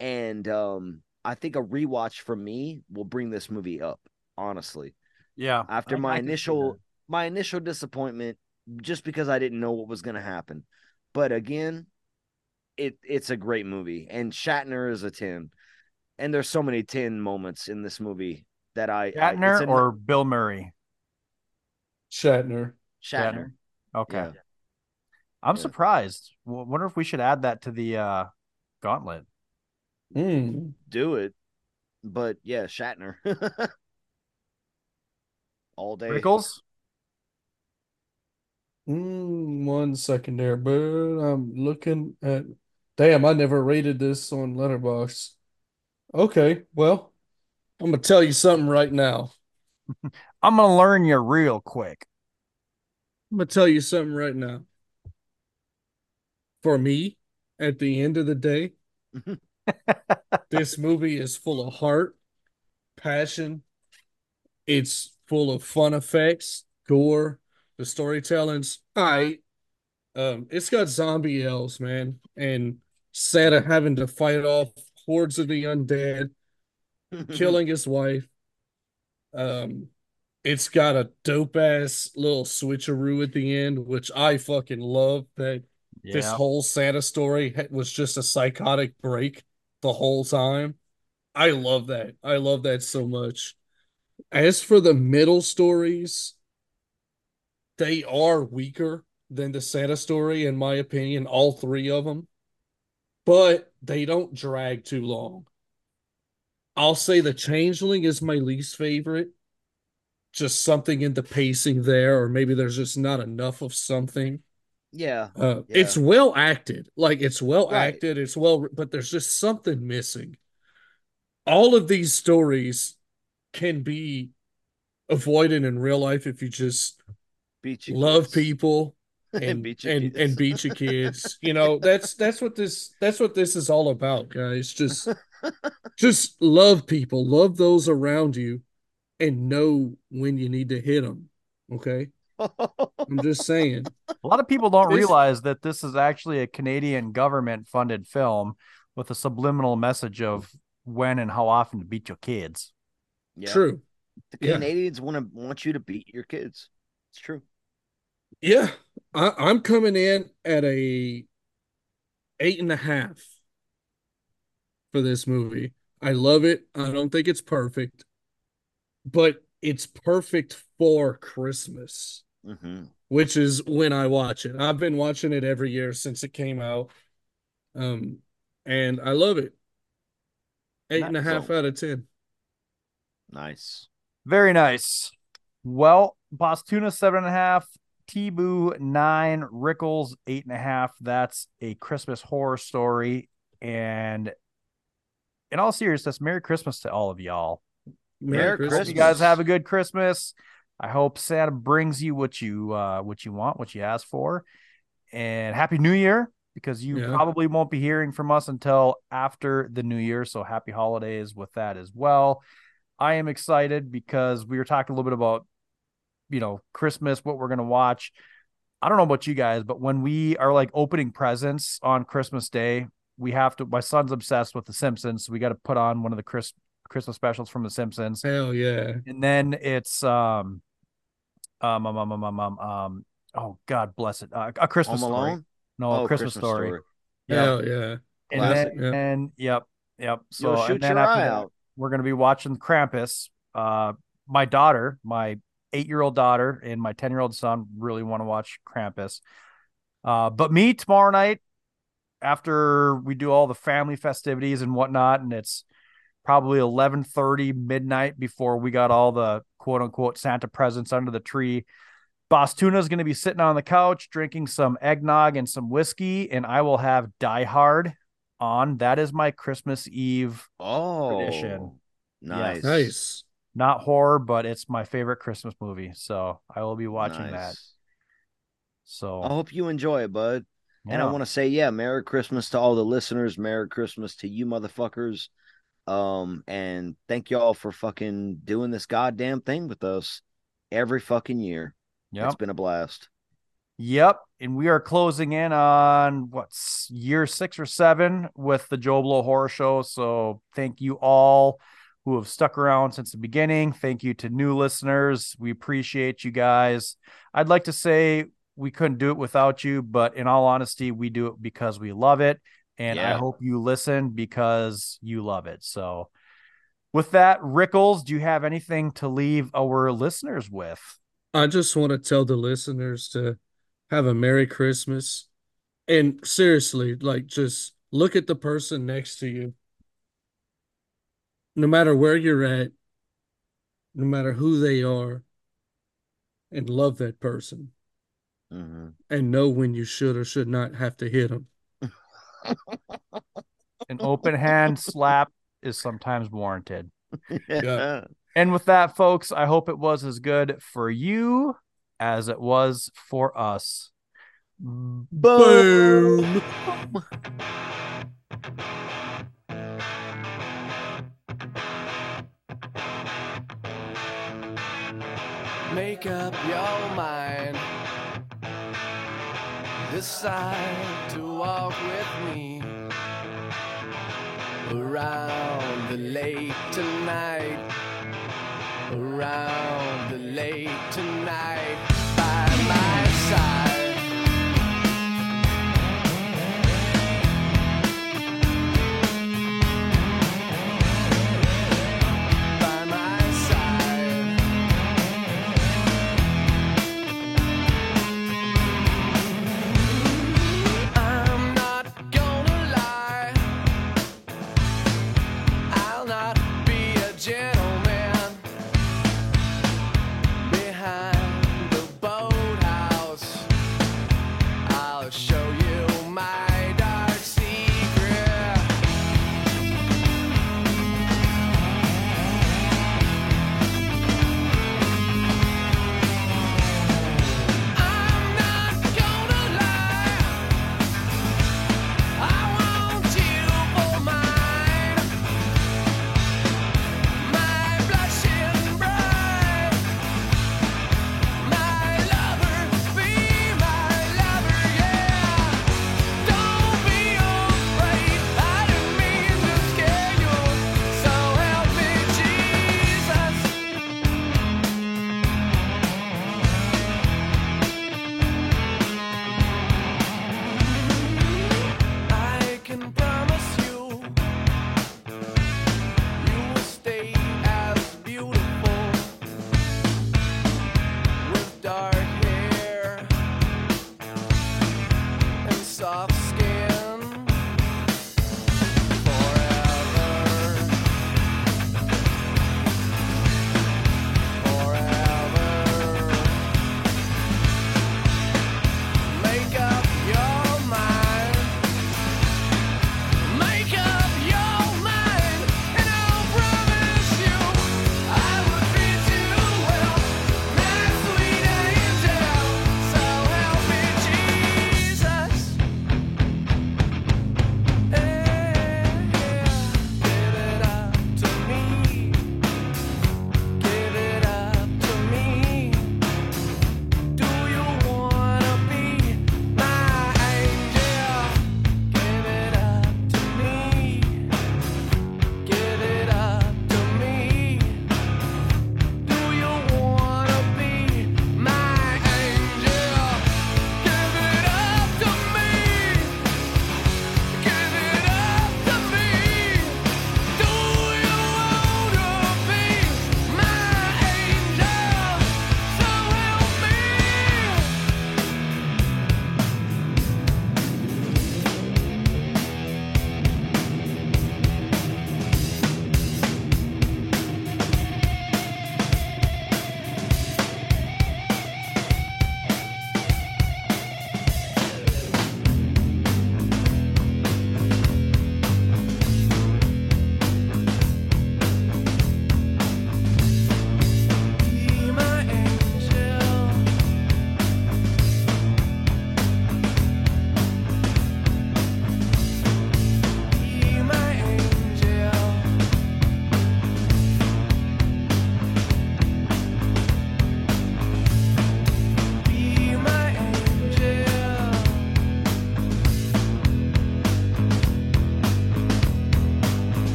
And I think a rewatch for me will bring this movie up. Honestly, yeah. After my initial disappointment, just because I didn't know what was going to happen, but again, it's a great movie, and Shatner is a 10, and there's so many 10 moments in this movie that Bill Murray, Shatner. Okay, yeah. I'm surprised. Wonder if we should add that to the gauntlet. Do it, but yeah, Shatner. All day. Rickles? 1 second there, but I'm looking at... Damn, I never rated this on Letterboxd. Okay, well, I'm going to tell you something right now. I'm going to learn you real quick. I'm going to tell you something right now. For me, at the end of the day, this movie is full of heart, passion. It's full of fun effects, gore, the storytelling's all right. It's got zombie elves, man, and Santa having to fight off hordes of the undead, killing his wife. It's got a dope ass little switcheroo at the end, which I fucking love. That This whole Santa story was just a psychotic break the whole time. I love that. I love that so much. As for the middle stories, they are weaker than the Santa story, in my opinion, all three of them. But they don't drag too long. I'll say the Changeling is my least favorite. Just something in the pacing there, or maybe there's just not enough of something. Yeah. It's well acted. Like, it's well acted. It's well, but there's just something missing. All of these stories can be avoided in real life if you just love kids. People and beat your kids. And beat your kids. You know, that's what this is all about, guys. Just love people, love those around you, and know when you need to hit them. Okay, I'm just saying. A lot of people don't realize that this is actually a Canadian government funded film with a subliminal message of when and how often to beat your kids. Yeah. True. The Canadians want you to beat your kids. It's true. Yeah. I'm coming in at a 8.5 for this movie. I love it. I don't think it's perfect, but it's perfect for Christmas, which is when I watch it. I've been watching it every year since it came out. And I love it. 8.5 out of 10. Nice. Very nice. Well, Bostuna 7.5, Tebu 9, Rickles 8.5. That's A Christmas Horror Story. And in all seriousness, Merry Christmas to all of y'all. Merry Christmas. You guys have a good Christmas. I hope Santa brings you what you want, what you ask for. And Happy New Year, because you probably won't be hearing from us until after the New Year. So happy holidays with that as well. I am excited because we were talking a little bit about, Christmas, what we're going to watch. I don't know about you guys, but when we are like opening presents on Christmas Day, we have to, my son's obsessed with The Simpsons. So we got to put on one of the Christmas specials from The Simpsons. Hell yeah. And then it's, oh God bless it. A Christmas Story. No, A Christmas Story. Yep. Hell yeah. Classic. And then, yep. So shoot and then your eye out. We're going to be watching Krampus. My daughter, my 8-year-old daughter, and my 10-year-old son really want to watch Krampus. But me tomorrow night, after we do all the family festivities and whatnot, and it's probably 11:30 midnight before we got all the quote unquote Santa presents under the tree. Bostuna is going to be sitting on the couch drinking some eggnog and some whiskey, and I will have Die Hard on. That is my Christmas Eve tradition. Nice. Yes. Nice. Not horror, but it's my favorite Christmas movie. So I will be watching that. So I hope you enjoy it, bud. Yeah. And I want to say, Merry Christmas to all the listeners. Merry Christmas to you motherfuckers. And thank y'all for fucking doing this goddamn thing with us every fucking year. Yeah. It's been a blast. Yep, and we are closing in on what's year 6 or 7 with the Joe Blow Horror Show. So thank you all who have stuck around since the beginning. Thank you to new listeners. We appreciate you guys. I'd like to say we couldn't do it without you, but in all honesty, we do it because we love it, and I hope you listen because you love it. So with that, Rickles, do you have anything to leave our listeners with? I just want to tell the listeners to have a Merry Christmas. And seriously, just look at the person next to you. No matter where you're at, no matter who they are, and love that person. Mm-hmm. And know when you should or should not have to hit them. An open hand slap is sometimes warranted. Yeah. And with that, folks, I hope it was as good for you as it was for us. Boom! Make up your mind. Decide to walk with me around the lake tonight. Around the lake tonight.